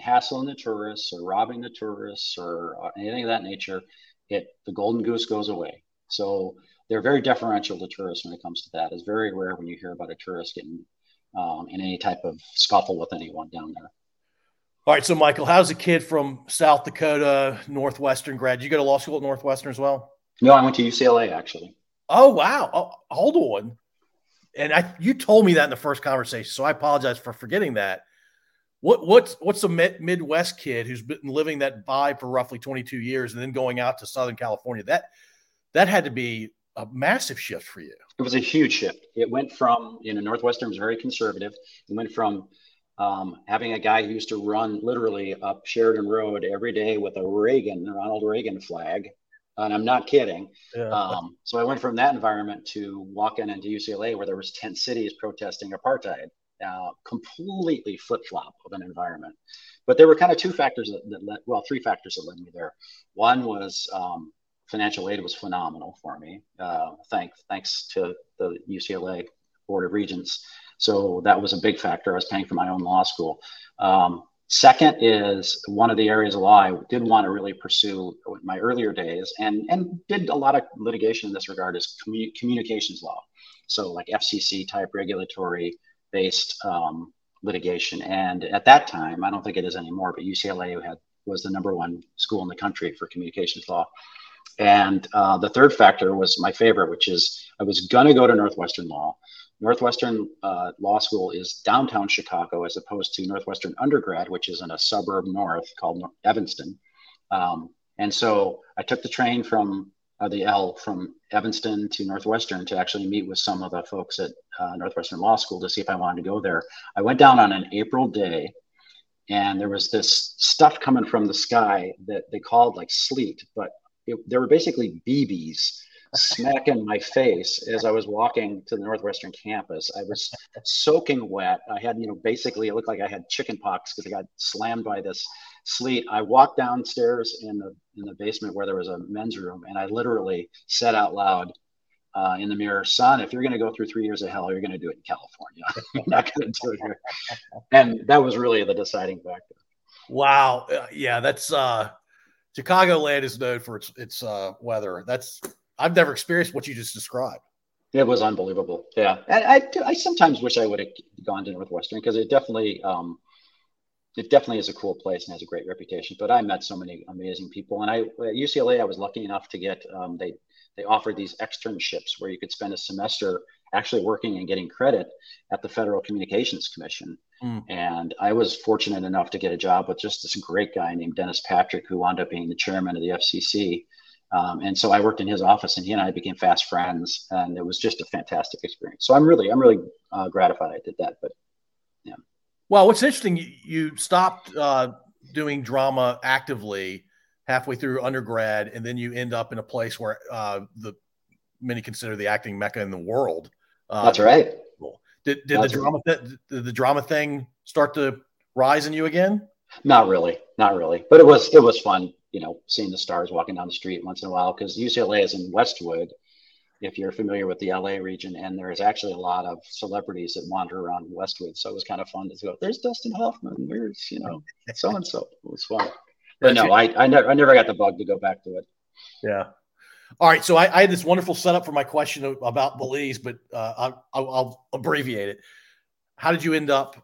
hassling the tourists or robbing the tourists or anything of that nature, the golden goose goes away. So they're very deferential to tourists when it comes to that. It's very rare when you hear about a tourist getting in any type of scuffle with anyone down there. All right, so Michael, how's a kid from South Dakota, Northwestern grad? Did you go to law school at Northwestern as well? No, I went to UCLA, actually. Oh, wow. Oh, hold on. And you told me that in the first conversation, so I apologize for forgetting that. What's a Midwest kid who's been living that vibe for roughly 22 years and then going out to Southern California? That had to be a massive shift for you. It was a huge shift. It went from, Northwestern was very conservative. It went from Having a guy who used to run literally up Sheridan Road every day with a Ronald Reagan flag. And I'm not kidding. Yeah. So I went from that environment to walking into UCLA where there was 10 cities protesting apartheid, completely flip-flop of an environment. But there were kind of three factors that led me there. One was financial aid was phenomenal for me, thanks to the UCLA Board of Regents. So that was a big factor. I was paying for my own law school. Second is one of the areas of law I did want to really pursue in my earlier days and did a lot of litigation in this regard is communications law. So like FCC type regulatory based litigation. And at that time, I don't think it is anymore, but UCLA was the number one school in the country for communications law. And the third factor was my favorite, which is I was going to go to Northwestern Law. Northwestern Law School is downtown Chicago, as opposed to Northwestern Undergrad, which is in a suburb north called Evanston. And so I took the train from Evanston to Northwestern to actually meet with some of the folks at Northwestern Law School to see if I wanted to go there. I went down on an April day, and there was this stuff coming from the sky that they called like sleet, but there were basically BBs smack in my face as I was walking to the Northwestern campus. I was soaking wet. I had, basically it looked like I had chicken pox because I got slammed by this sleet. I walked downstairs in the basement where there was a men's room, and I literally said out loud in the mirror, "Son, if you're going to go through 3 years of hell, you're going to do it in California. You're not going to do it here." And that was really the deciding factor. Wow. Yeah, that's Chicagoland is known for its weather. I've never experienced what you just described. It was unbelievable. Yeah. And I sometimes wish I would have gone to Northwestern because it definitely is a cool place and has a great reputation, but I met so many amazing people. And at UCLA, I was lucky enough to get, they offered these externships where you could spend a semester actually working and getting credit at the Federal Communications Commission. Mm. And I was fortunate enough to get a job with just this great guy named Dennis Patrick, who wound up being the chairman of the FCC. And so I worked in his office, and he and I became fast friends, and it was just a fantastic experience. So I'm really gratified I did that. But yeah. Well, what's interesting, you stopped doing drama actively halfway through undergrad, and then you end up in a place where many consider the acting mecca in the world. That's right. Did the drama thing start to rise in you again? Not really. But it was fun. Seeing the stars walking down the street once in a while, because UCLA is in Westwood, if you're familiar with the LA region, and there is actually a lot of celebrities that wander around Westwood. So it was kind of fun to go, there's Dustin Hoffman, where's, so-and-so. It was fun. But no, I never got the bug to go back to it. Yeah. All right. So I had this wonderful setup for my question about Belize, but I'll abbreviate it. How did you end up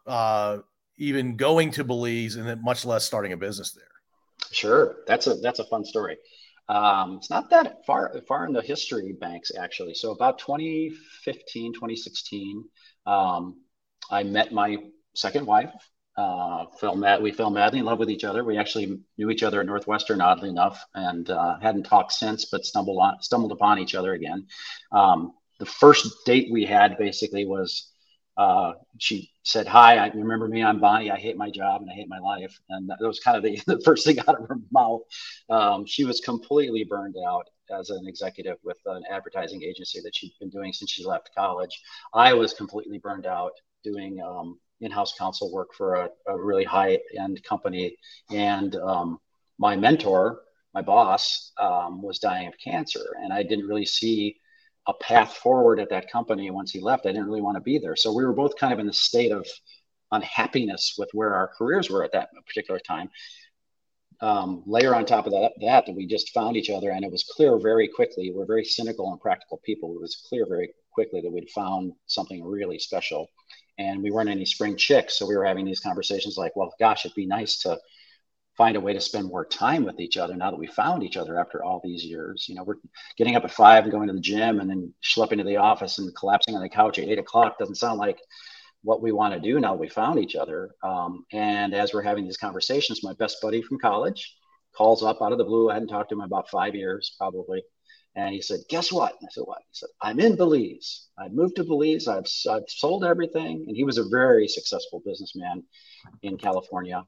even going to Belize and then much less starting a business there? Sure. That's a fun story. It's not that far in the history banks, actually. So about 2015, 2016, I met my second wife. We fell madly in love with each other. We actually knew each other at Northwestern, oddly enough, and hadn't talked since, but stumbled upon each other again. The first date we had basically was she said, "Hi, I remember me. I'm Bonnie. I hate my job and I hate my life." And that was kind of the first thing out of her mouth. She was completely burned out as an executive with an advertising agency that she'd been doing since she left college. I was completely burned out doing in-house counsel work for a really high-end company. And my mentor, my boss, was dying of cancer. And I didn't really see a path forward at that company. Once he left, I didn't really want to be there. So we were both kind of in the state of unhappiness with where our careers were at that particular time. Layer on top of that we just found each other, and it was clear very quickly. We're very cynical and practical people. It was clear very quickly that we'd found something really special, and we weren't any spring chicks. So we were having these conversations like, well, gosh, it'd be nice to find a way to spend more time with each other now that we found each other after all these years. We're getting up at 5 and going to the gym and then schlepping to the office and collapsing on the couch at 8:00. Doesn't sound like what we want to do now that we found each other. And as we're having these conversations, my best buddy from college calls up out of the blue. I hadn't talked to him in about 5 years, probably. And he said, guess what? And I said, what? He said, I'm in Belize. I moved to Belize. I've sold everything. And he was a very successful businessman in California.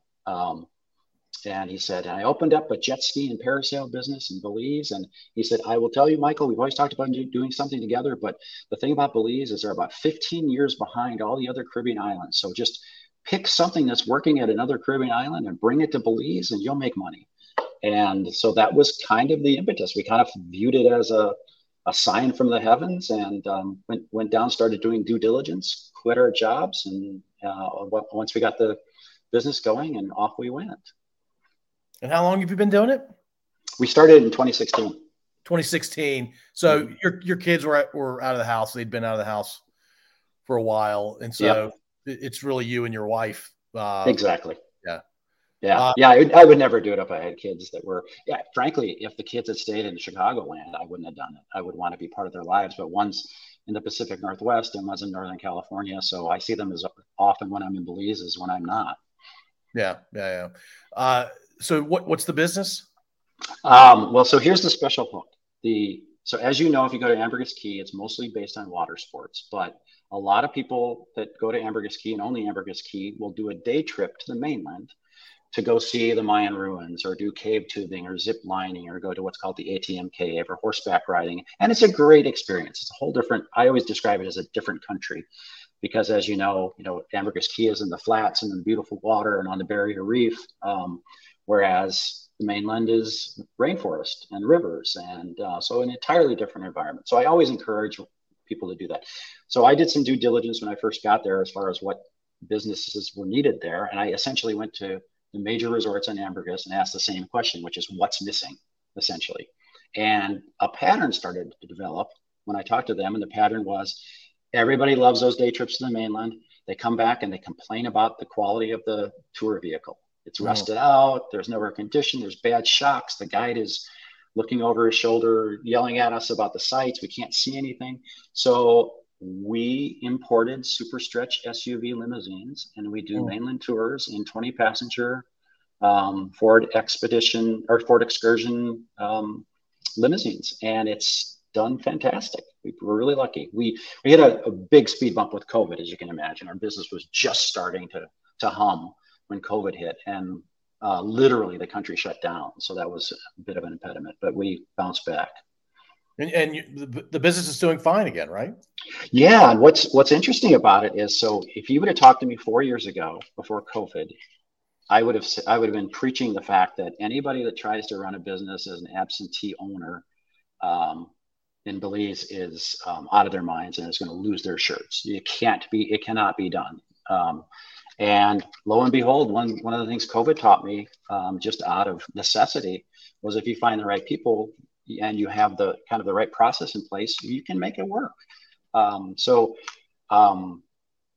And he said, and I opened up a jet ski and parasail business in Belize. And he said, I will tell you, Michael, we've always talked about doing something together. But the thing about Belize is they're about 15 years behind all the other Caribbean islands. So just pick something that's working at another Caribbean island and bring it to Belize and you'll make money. And so that was kind of the impetus. We kind of viewed it as a sign from the heavens, and went down, started doing due diligence, quit our jobs. And once we got the business going, and off we went. And how long have you been doing it? We started in 2016. 2016. So your kids were out of the house. They'd been out of the house for a while. And so it's really you and your wife. Exactly. Yeah. Yeah. I would never do it if I had kids that were, frankly, if the kids had stayed in Chicagoland, I wouldn't have done it. I would want to be part of their lives, but one's in the Pacific Northwest and one's in Northern California. So I see them as often when I'm in Belize as when I'm not. Yeah. Yeah. Yeah. So what's the business? So here's the special hook. So as you know, if you go to Ambergris Key, it's mostly based on water sports, but a lot of people that go to Ambergris Key and only Ambergris Key will do a day trip to the mainland to go see the Mayan ruins or do cave tubing or zip lining or go to what's called the ATM cave or horseback riding. And it's a great experience. It's a whole different, I always describe it as a different country because as you know, Ambergris Key is in the flats and in the beautiful water and on the barrier reef. Whereas the mainland is rainforest and rivers. And so an entirely different environment. So I always encourage people to do that. So I did some due diligence when I first got there as far as what businesses were needed there. And I essentially went to the major resorts in Ambergris and asked the same question, which is what's missing, essentially. And a pattern started to develop when I talked to them. And the pattern was everybody loves those day trips to the mainland. They come back and they complain about the quality of the tour vehicle. It's rusted out. There's no air conditioning. There's bad shocks. The guide is looking over his shoulder, yelling at us about the sights. We can't see anything. So we imported super stretch SUV limousines, and we do mainland tours in 20-passenger Ford Expedition or Ford Excursion limousines. And it's done fantastic. We were really lucky. We hit a big speed bump with COVID, as you can imagine. Our business was just starting to hum when COVID hit, and literally the country shut down. So that was a bit of an impediment, but we bounced back. And the business is doing fine again, right? Yeah. And what's interesting about it is, so if you would have talked to me 4 years ago before COVID, I would have been preaching the fact that anybody that tries to run a business as an absentee owner in Belize is out of their minds and is going to lose their shirts. It cannot be done. And lo and behold, one of the things COVID taught me just out of necessity was if you find the right people and you have the kind of the right process in place, you can make it work.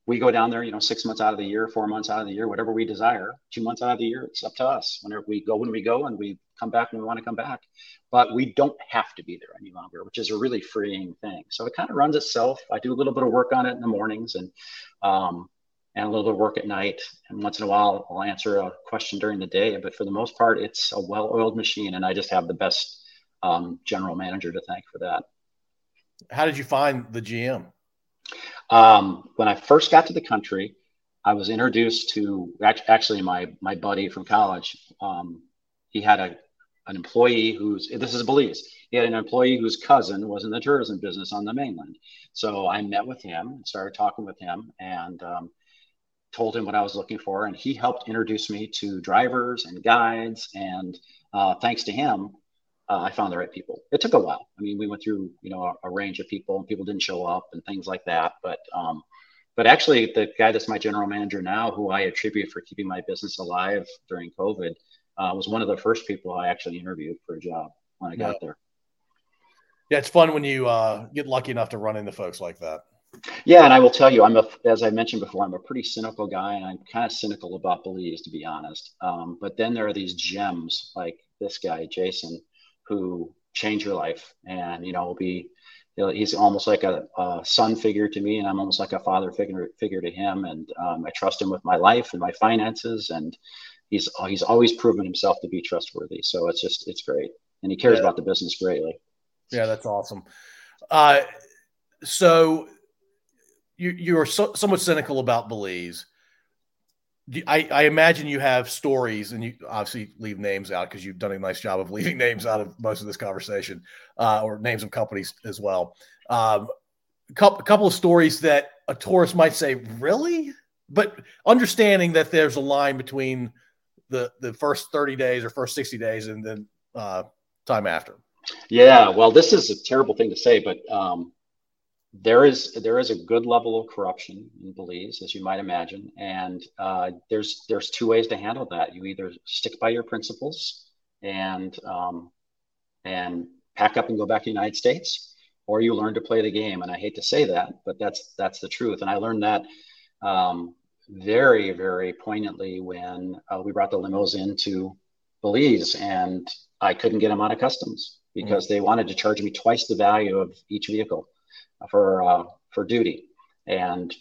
We go down there, 6 months out of the year, 4 months out of the year, whatever we desire, 2 months out of the year, it's up to us. When we go and we come back when we want to come back, but we don't have to be there any longer, which is a really freeing thing. So it kind of runs itself. I do a little bit of work on it in the mornings and a little bit of work at night. And once in a while, I'll answer a question during the day, but for the most part, it's a well-oiled machine. And I just have the best general manager to thank for that. How did you find the GM? When I first got to the country, I was introduced to actually my buddy from college. He had an employee this is Belize. He had an employee whose cousin was in the tourism business on the mainland. So I met with him and started talking with him and, told him what I was looking for, and he helped introduce me to drivers and guides. And thanks to him, I found the right people. It took a while. I mean, we went through a range of people, and people didn't show up and things like that. But actually, the guy that's my general manager now, who I attribute for keeping my business alive during COVID, was one of the first people I actually interviewed for a job when I got there. Yeah, it's fun when you get lucky enough to run into folks like that. Yeah, and I will tell you, as I mentioned before, I'm a pretty cynical guy, and I'm kind of cynical about Belize, to be honest. But then there are these gems like this guy, Jason, who change your life, and he's almost like a son figure to me, and I'm almost like a father figure to him. And I trust him with my life and my finances, and he's always proven himself to be trustworthy. So it's great, and he cares about the business greatly. Yeah, that's awesome. So you're somewhat cynical about Belize. I imagine you have stories, and you obviously leave names out because you've done a nice job of leaving names out of most of this conversation, or names of companies as well. A couple of stories that a tourist might say, really? But understanding that there's a line between the first 30 days or first 60 days and then time after. Yeah, well, this is a terrible thing to say, but there is a good level of corruption in Belize, as you might imagine, and there's two ways to handle that. You either stick by your principles and pack up and go back to the United States, or you learn to play the game. And I hate to say that, but that's the truth. And I learned that very, very poignantly when we brought the limos into Belize, and I couldn't get them out of customs because they wanted to charge me twice the value of each vehicle for duty. And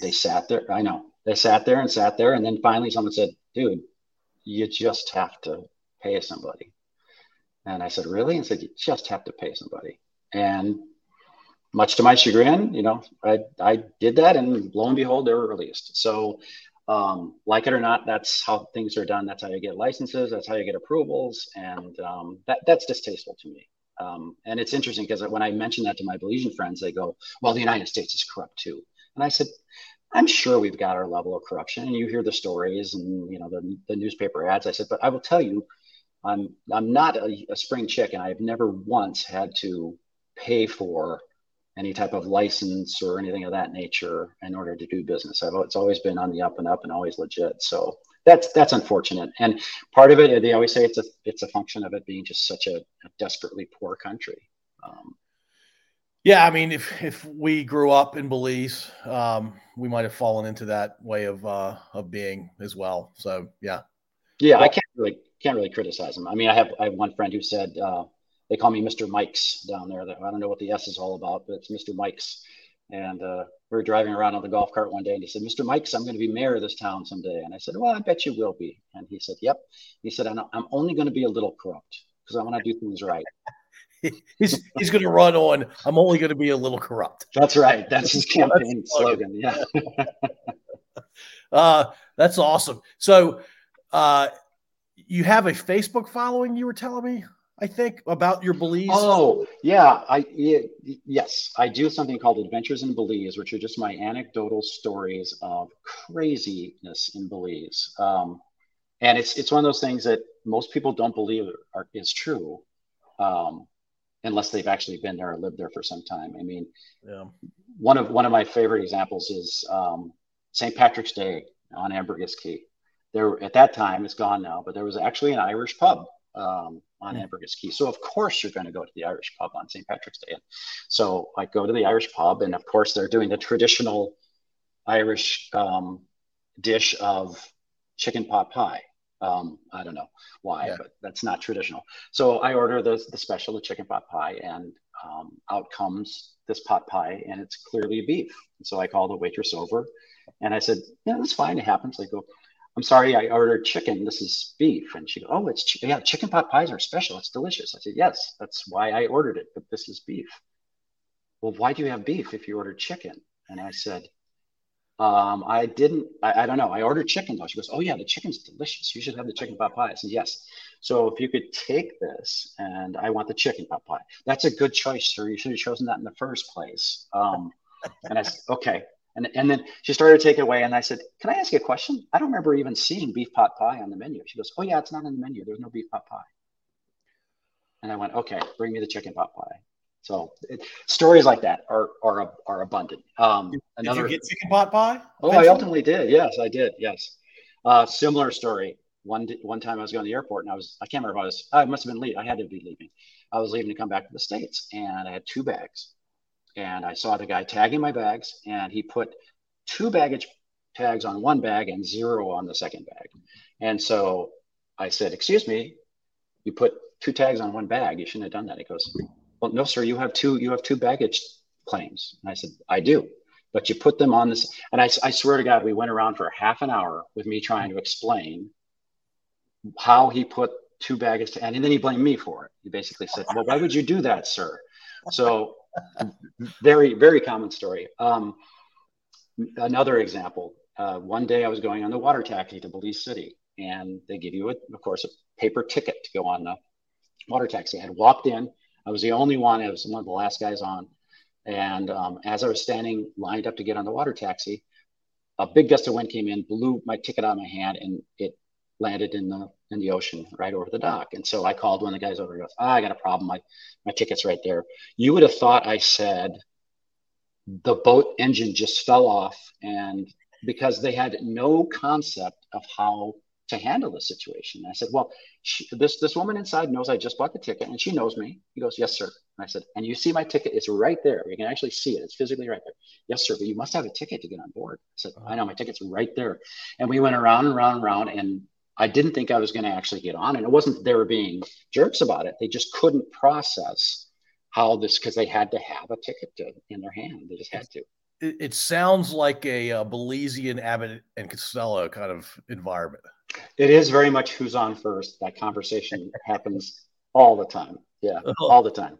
they sat there. And then finally someone said, dude, you just have to pay somebody. And I said, really? And said, you just have to pay somebody. And much to my chagrin, I did that, and lo and behold, they were released. So like it or not, that's how things are done. That's how you get licenses. That's how you get approvals. And that's distasteful to me. And it's interesting because when I mention that to my Belizean friends, they go, well, the United States is corrupt too. And I said, I'm sure we've got our level of corruption, and you hear the stories and, the newspaper ads. I said, but I will tell you, I'm not a spring chicken. I've never once had to pay for any type of license or anything of that nature in order to do business. It's always been on the up and up and always legit. So that's unfortunate. And part of it, they always say it's a function of it being just such a desperately poor country. Yeah. I mean, if we grew up in Belize, we might've fallen into that way of being as well. So, yeah. Yeah. But I can't really criticize them. I mean, I have one friend who said, they call me Mr. Mike's down there. I don't know what the S is all about, but it's Mr. Mike's. And we were driving around on the golf cart one day, and he said, Mr. Mike's, I'm going to be mayor of this town someday. And I said, well, I bet you will be. And he said, yep. He said, I'm only going to be a little corrupt because I want to do things right. He's going to run on, I'm only going to be a little corrupt. That's right. That's his campaign slogan. Yeah. That's awesome. So you have a Facebook following, you were telling me? I think about your Belize. Oh yeah, yes, I do something called Adventures in Belize, which are just my anecdotal stories of craziness in Belize, and it's one of those things that most people don't believe is true, unless they've actually been there or lived there for some time. I mean, yeah. One of my favorite examples is St. Patrick's Day on Ambergris Key. There at that time, it's gone now, but there was actually an Irish pub on Ambergris Key. So of course you're going to go to the Irish pub on St. Patrick's Day. So I go to the Irish pub, and of course they're doing the traditional Irish dish of chicken pot pie. I don't know why, yeah, but that's not traditional. So I order the special, the chicken pot pie, and out comes this pot pie, and it's clearly beef. And so I call the waitress over, and I said, yeah, that's fine. It happens. I go, I'm sorry, I ordered chicken. This is beef. And she goes, oh, chicken pot pies are special. It's delicious. I said, yes, that's why I ordered it, but this is beef. Well, why do you have beef if you ordered chicken? And I said, I don't know. I ordered chicken though. She goes, oh yeah, the chicken's delicious. You should have the chicken pot pie. I said, yes. So if you could take this, and I want the chicken pot pie. That's a good choice, sir. You should have chosen that in the first place. And I said, okay. And then she started to take it away, and I said, can I ask you a question? I don't remember even seeing beef pot pie on the menu. She goes, oh, yeah, it's not on the menu. There's no beef pot pie. And I went, okay, bring me the chicken pot pie. So stories like that are abundant. Did you get chicken pot pie? Oh, I ultimately did. Yes, I did. Yes. Similar story. One time I was going to the airport, and I can't remember if I must have been late. I had to be leaving. I was leaving to come back to the States, and I had two bags. And I saw the guy tagging my bags, and he put two baggage tags on one bag and zero on the second bag. And so I said, excuse me, you put two tags on one bag. You shouldn't have done that. He goes, well, no, sir, you have two baggage claims. And I said, I do, but you put them on this. And I swear to God, we went around for half an hour with me trying to explain how he put two baggage to end. And then he blamed me for it. He basically said, well, why would you do that, sir? So very, very common story. Another example, one day I was going on the water taxi to Belize City, and they give you, of course, a paper ticket to go on the water taxi. I had walked in. I was the only one. I was one of the last guys on. And as I was standing lined up to get on the water taxi, a big gust of wind came in, blew my ticket out of my hand, and it landed in the ocean right over the dock. And so I called one of the guys over and goes, I got a problem. My ticket's right there. You would have thought I said the boat engine just fell off, and because they had no concept of how to handle the situation. And I said, well, this woman inside knows I just bought the ticket and she knows me. He goes, yes, sir. And I said, and you see my ticket? It's right there. You can actually see it. It's physically right there. Yes, sir. But you must have a ticket to get on board. I said, I know, my ticket's right there. And we went around and around and around, and I didn't think I was going to actually get on. And it wasn't that they were being jerks about it. They just couldn't process how this, because they had to have a ticket in their hand. They just had to. It sounds like a Belizean Abbott and Costello kind of environment. It is very much who's on first. That conversation happens all the time. Yeah, all the time.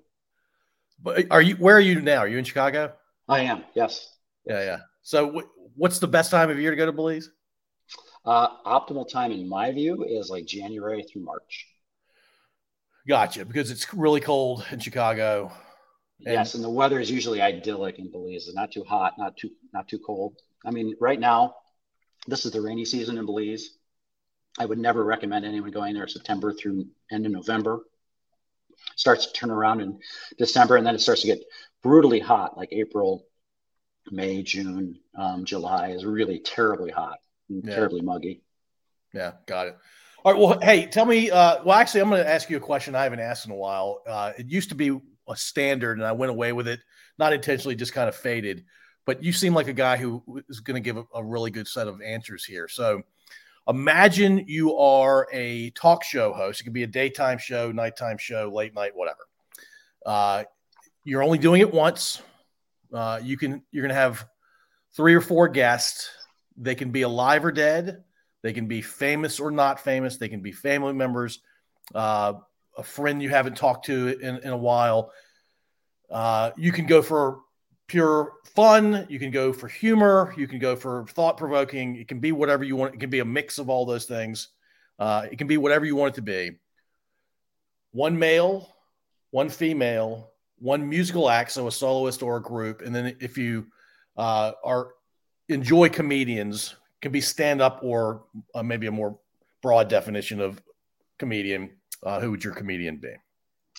But where are you now? Are you in Chicago? I am, yes. Yeah. So what's the best time of year to go to Belize? Optimal time, in my view, is like January through March. Gotcha, because it's really cold in Chicago. Yes, and the weather is usually idyllic in Belize. It's not too hot, not too cold. I mean, right now, this is the rainy season in Belize. I would never recommend anyone going there September through end of November. It starts to turn around in December, and then it starts to get brutally hot, like April, May, June, July is really terribly hot and terribly muggy. Yeah, got it. All right, well, hey, tell me actually, I'm going to ask you a question I haven't asked in a while. It used to be a standard, and I went away with it, not intentionally, just kind of faded. But you seem like a guy who is going to give a really good set of answers here. So imagine you are a talk show host. It could be a daytime show, nighttime show, late night, whatever. You're only doing it once. You're going to have 3 or 4 guests. They can be alive or dead. They can be famous or not famous. They can be family members, a friend you haven't talked to in a while. You can go for pure fun. You can go for humor. You can go for thought-provoking. It can be whatever you want. It can be a mix of all those things. It can be whatever you want it to be. 1 male, 1 female, 1 musical act, so a soloist or a group. And then if you enjoy comedians, it can be stand-up or maybe a more broad definition of comedian. Who would your comedian be?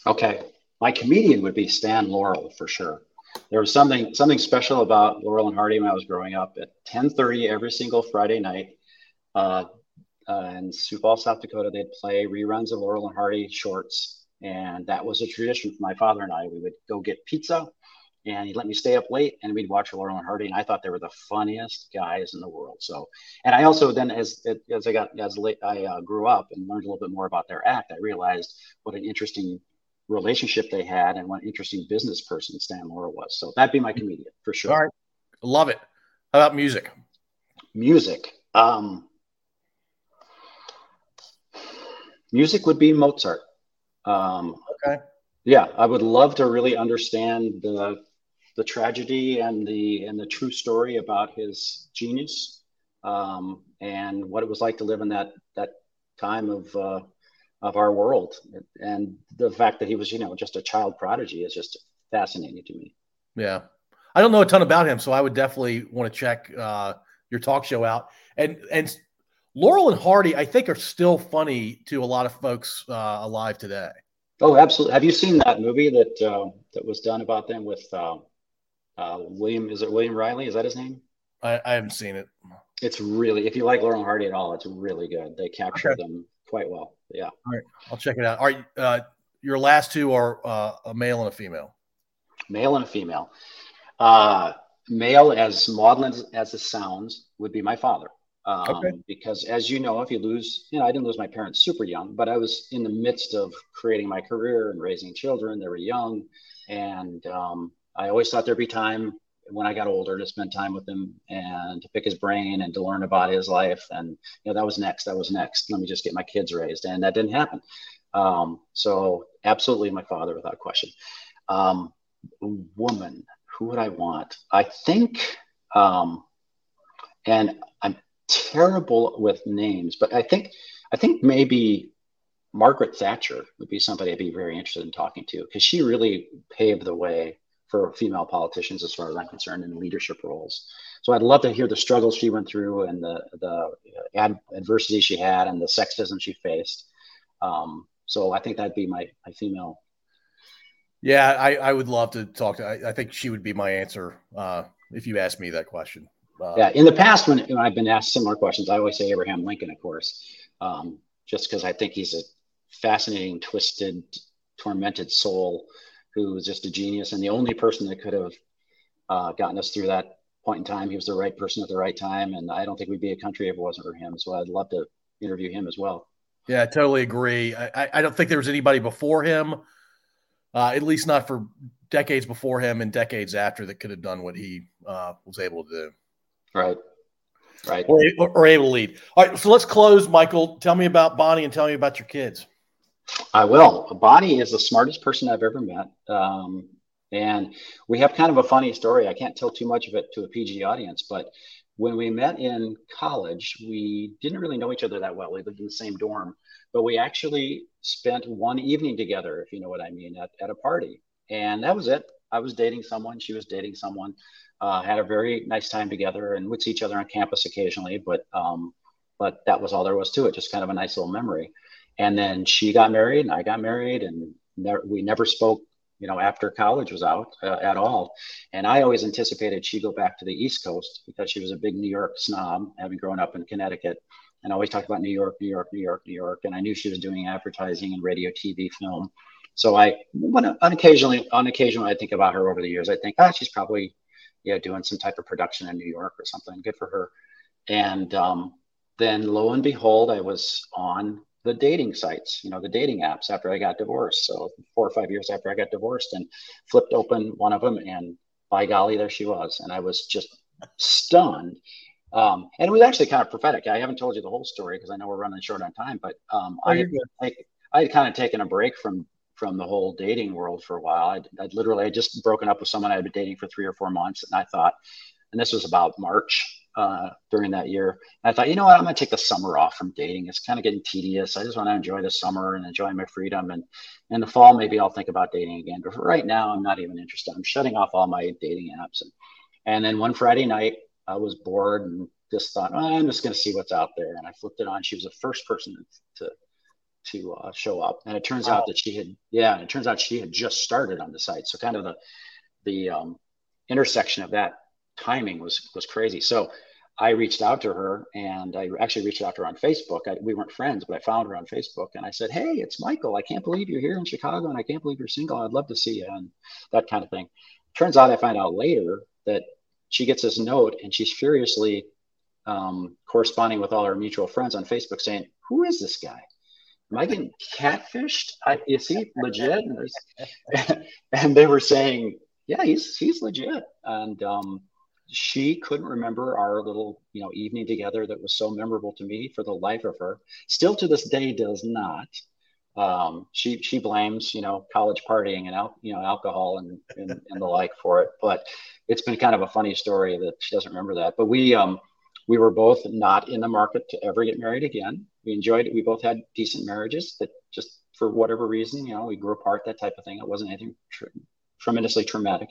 Okay. My comedian would be Stan Laurel for sure. There was something special about Laurel and Hardy when I was growing up. At 10:30 every single Friday night in Sioux Falls, South Dakota, they'd play reruns of Laurel and Hardy shorts. And that was a tradition for my father and I. We would go get pizza, and he'd let me stay up late, and we'd watch Laurel and Hardy. And I thought they were the funniest guys in the world. So, and I also then, as I grew up and learned a little bit more about their act, I realized what an interesting relationship they had and what an interesting business person Stan Laurel was. So that'd be my comedian for sure. All right, love it. How about music? Music would be Mozart. Okay. Yeah, I would love to really understand the tragedy and the true story about his genius, and what it was like to live in that time of our world. And the fact that he was, just a child prodigy is just fascinating to me. Yeah, I don't know a ton about him, so I would definitely want to check your talk show out. And Laurel and Hardy, I think, are still funny to a lot of folks alive today. Oh, absolutely. Have you seen that movie that was done about them with William? Is it William Riley? Is that his name? I haven't seen it. It's really, if you like Laurel and Hardy at all, it's really good. They capture them quite well. Yeah. All right. I'll check it out. All right. Your last two are a male and a female. Male and a female. Male, as maudlin as it sounds, would be my father. Because as you know, if you lose, I didn't lose my parents super young, but I was in the midst of creating my career and raising children. They were young. And I always thought there'd be time when I got older, to spend time with him and to pick his brain and to learn about his life. And, you know, that was next. Let me just get my kids raised. And that didn't happen. So absolutely my father, without question. Woman, who would I want? I think, and I'm terrible with names, but I think maybe Margaret Thatcher would be somebody I'd be very interested in talking to, because she really paved the way for female politicians, as far as I'm concerned, in leadership roles. So I'd love to hear the struggles she went through and the adversity she had and the sexism she faced. So I think that'd be my female. Yeah, I would love to talk to. I think she would be my answer if you asked me that question. Yeah, in the past when I've been asked similar questions, I always say Abraham Lincoln, of course, just because I think he's a fascinating, twisted, tormented soul who was just a genius and the only person that could have gotten us through that point in time. He was the right person at the right time, and I don't think we'd be a country if it wasn't for him. So I'd love to interview him as well. Yeah, I totally agree. I don't think there was anybody before him, at least not for decades before him and decades after, that could have done what he was able to do. Right. Or able to lead. All right, so let's close, Michael. Tell me about Bonnie and tell me about your kids. I will. Bonnie is the smartest person I've ever met. And we have kind of a funny story. I can't tell too much of it to a PG audience, but when we met in college, we didn't really know each other that well. We lived in the same dorm, but we actually spent one evening together, if you know what I mean, at a party. And that was it. I was dating someone. She was dating someone. Had a very nice time together, and would see each other on campus occasionally, but that was all there was to it. Just kind of a nice little memory. And then she got married and I got married, and we never spoke, you know, after college was out at all. And I always anticipated she'd go back to the East Coast because she was a big New York snob, having grown up in Connecticut, and always talked about New York, New York, New York, New York. And I knew she was doing advertising and radio, TV, film. So on occasion, I think about her over the years. I think, she's probably, doing some type of production in New York or something. Good for her. And then lo and behold, I was on the dating sites, the dating apps after I got divorced. So 4 or 5 years after I got divorced, and flipped open one of them, and by golly, there she was. And I was just stunned. And it was actually kind of prophetic. I haven't told you the whole story because I know we're running short on time, but I had kind of taken a break from the whole dating world for a while. I'd just broken up with someone I had been dating for 3 or 4 months. And I thought, and this was about March during that year, I thought, you know what, I'm going to take the summer off from dating. It's kind of getting tedious. I just want to enjoy the summer and enjoy my freedom. And in the fall, maybe I'll think about dating again. But for right now, I'm not even interested. I'm shutting off all my dating apps. And then one Friday night, I was bored and just thought, I'm just going to see what's out there. And I flipped it on. She was the first person to show up, and it turns out that she had just started on the site. So kind of the intersection of that timing was crazy. So I reached out to her, and I actually reached out to her on Facebook. We weren't friends, but I found her on Facebook, and I said, "Hey, it's Michael. I can't believe you're here in Chicago, and I can't believe you're single. I'd love to see you," and that kind of thing. Turns out, I find out later that she gets this note, and she's furiously corresponding with all her mutual friends on Facebook, saying, "Who is this guy? Am I getting catfished? Is he legit?" And they were saying, "Yeah, he's legit." And she couldn't remember our little, evening together that was so memorable to me for the life of her. Still to this day, does not. She blames, college partying and alcohol and the like for it. But it's been kind of a funny story that she doesn't remember that. But we were both not in the market to ever get married again. We enjoyed it. We both had decent marriages that just for whatever reason, we grew apart, that type of thing. It wasn't anything tremendously traumatic,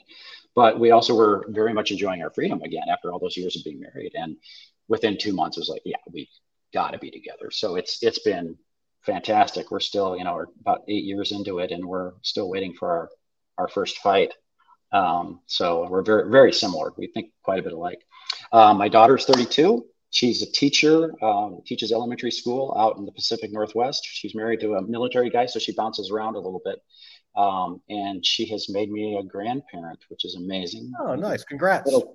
but we also were very much enjoying our freedom again after all those years of being married. And within 2 months, it was like, yeah, we got to be together. So it's been fantastic. We're still, we're about 8 years into it, and we're still waiting for our first fight. So we're very, very similar. We think quite a bit alike. My daughter's 32. She's a teacher, teaches elementary school out in the Pacific Northwest. She's married to a military guy, so she bounces around a little bit. And she has made me a grandparent, which is amazing. Oh, nice. Congrats. A little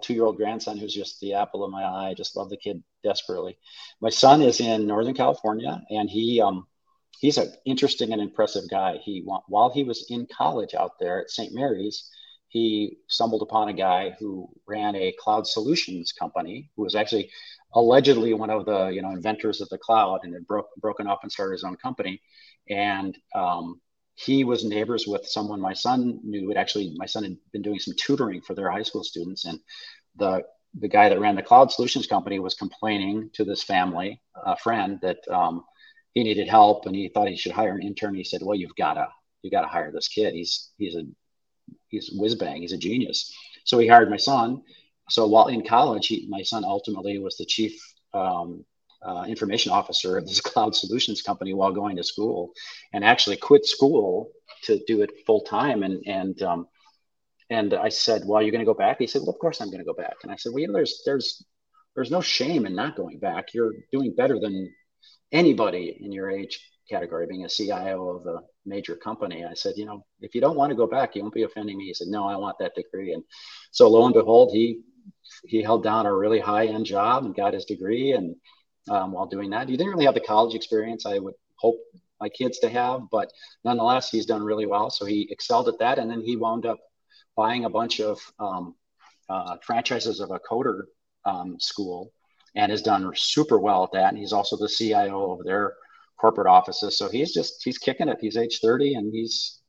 2-year-old grandson who's just the apple of my eye. I just love the kid desperately. My son is in Northern California, and he's an interesting and impressive guy. While he was in college out there at St. Mary's, he stumbled upon a guy who ran a cloud solutions company, who was actually allegedly one of the inventors of the cloud, and had broken up and started his own company. And he was neighbors with someone my son knew. My son had been doing some tutoring for their high school students, and the guy that ran the cloud solutions company was complaining to this family friend that he needed help, and he thought he should hire an intern. He said, "Well, you gotta hire this kid. He's whiz bang. He's a genius." So he hired my son. So while in college, my son ultimately was the chief information officer of this cloud solutions company while going to school, and actually quit school to do it full time. And I said, "Well, you're going to go back?" He said, "Well, of course I'm going to go back." And I said, "Well, there's no shame in not going back. You're doing better than anybody in your age category, being a CIO of a major company." I said, "If you don't want to go back, you won't be offending me." He said, "No, I want that degree." And so lo and behold, he held down a really high-end job and got his degree. And while doing that, he didn't really have the college experience I would hope my kids to have, but nonetheless, he's done really well. So he excelled at that. And then he wound up buying a bunch of franchises of a coder school, and has done super well at that. And he's also the CIO of their corporate offices. So he's kicking it. He's age 30 and he's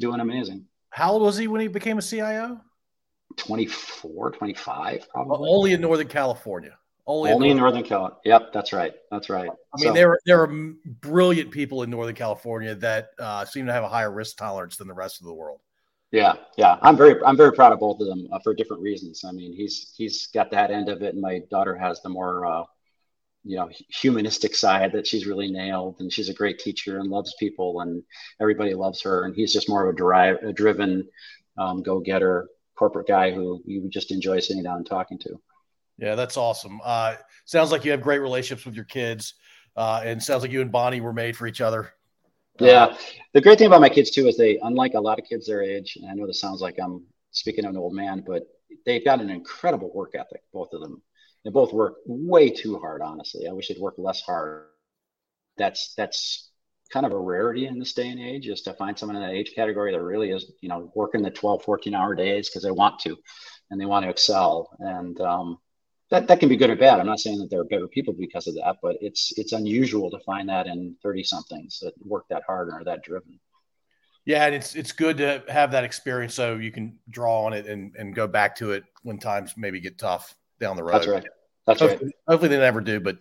doing amazing. How old was he when he became a CIO? 24, 25, probably. Well, only in Northern California. Only in Northern California. Yep, that's right. That's right. I mean, there are brilliant people in Northern California that seem to have a higher risk tolerance than the rest of the world. Yeah, yeah. I'm very proud of both of them for different reasons. I mean, he's got that end of it, and my daughter has the more, humanistic side that she's really nailed, and she's a great teacher and loves people, and everybody loves her. And he's just more of a driven, go-getter corporate guy who you just enjoy sitting down and talking to. Yeah, that's awesome. Sounds like you have great relationships with your kids, and sounds like you and Bonnie were made for each other. Yeah. The great thing about my kids too, is they, unlike a lot of kids their age, and I know this sounds like I'm speaking of an old man, but they've got an incredible work ethic, both of them. They both work way too hard, honestly. I wish they'd work less hard. That's kind of a rarity in this day and age, is to find someone in that age category that really is, working the 12, 14-hour days because they want to, and they want to excel. And that can be good or bad. I'm not saying that there are better people because of that, but it's unusual to find that in 30-somethings that work that hard and are that driven. Yeah, and it's good to have that experience so you can draw on it and go back to it when times maybe get tough down the road. That's right. That's right. Hopefully they never do, but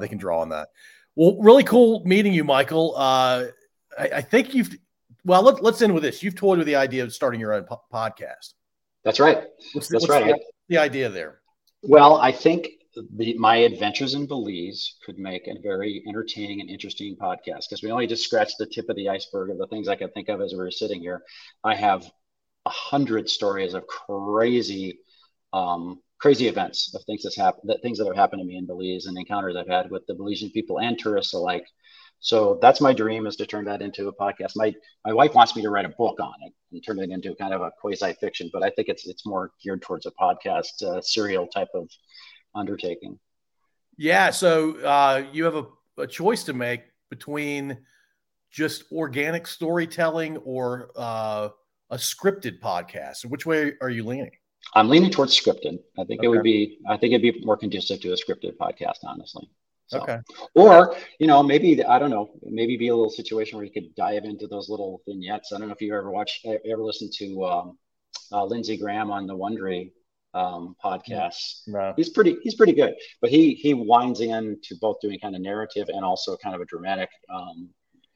they can draw on that. Well, really cool meeting you, Michael. I think let's end with this. You've toyed with the idea of starting your own podcast. That's right. That's right. The idea there. Well, I think my Adventures in Belize could make a very entertaining and interesting podcast, because we only just scratched the tip of the iceberg of the things I could think of as we were sitting here. I have 100 stories of crazy events, of things that have happened to me in Belize, and encounters I've had with the Belizean people and tourists alike. So that's my dream, is to turn that into a podcast. My wife wants me to write a book on it and turn it into kind of a quasi-fiction, but I think it's more geared towards a podcast, serial type of undertaking. Yeah, so you have a choice to make between just organic storytelling or a scripted podcast. Which way are you leaning? I'm leaning towards scripted. I think it'd be more conducive to a scripted podcast, honestly. So. Okay. Or, maybe, I don't know, maybe be a little situation where you could dive into those little vignettes. I don't know if you ever listened to Lindsey Graham on the Wondery podcast. No. He's pretty good, but he winds into both doing kind of narrative and also kind of a dramatic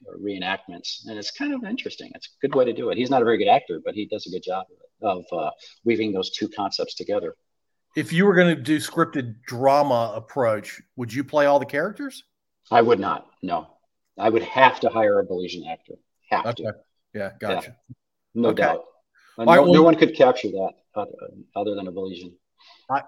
reenactments. And it's kind of interesting. It's a good way to do it. He's not a very good actor, but he does a good job of weaving those two concepts together. If you were going to do scripted drama approach, would you play all the characters? I would not. No, I would have to hire a Belizean actor. Have to. Yeah, gotcha. Yeah. No doubt. No one could capture that other than a Belizean.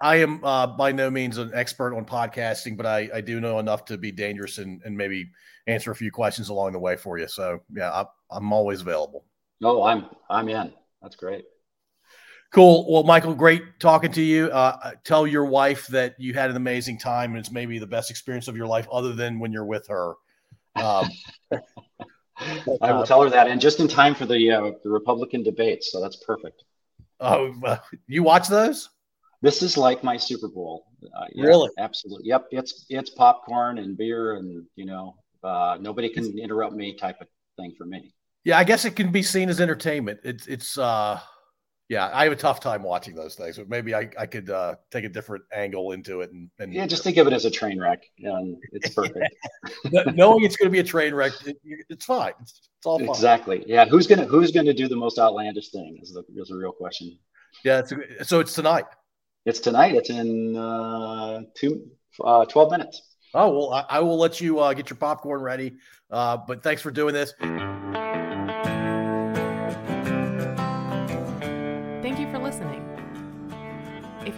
I am by no means an expert on podcasting, but I do know enough to be dangerous and maybe answer a few questions along the way for you. So yeah, I'm always available. No, I'm in. That's great. Cool. Well, Michael, great talking to you. Tell your wife that you had an amazing time, and it's maybe the best experience of your life other than when you're with her. I will tell her that, and just in time for the Republican debate. So that's perfect. You watch those? This is like my Super Bowl. Yeah, really? Absolutely. Yep. It's popcorn and beer and, nobody can interrupt me type of thing for me. Yeah. I guess it can be seen as entertainment. Yeah, I have a tough time watching those things, but maybe I could take a different angle into it. And just think of it as a train wreck. It's perfect. Knowing it's going to be a train wreck, it's fine. It's all fine. Exactly. Yeah, who's gonna do the most outlandish thing is the real question. Yeah, so it's tonight. It's tonight. It's in 12 minutes. Oh, well, I will let you get your popcorn ready, but thanks for doing this. If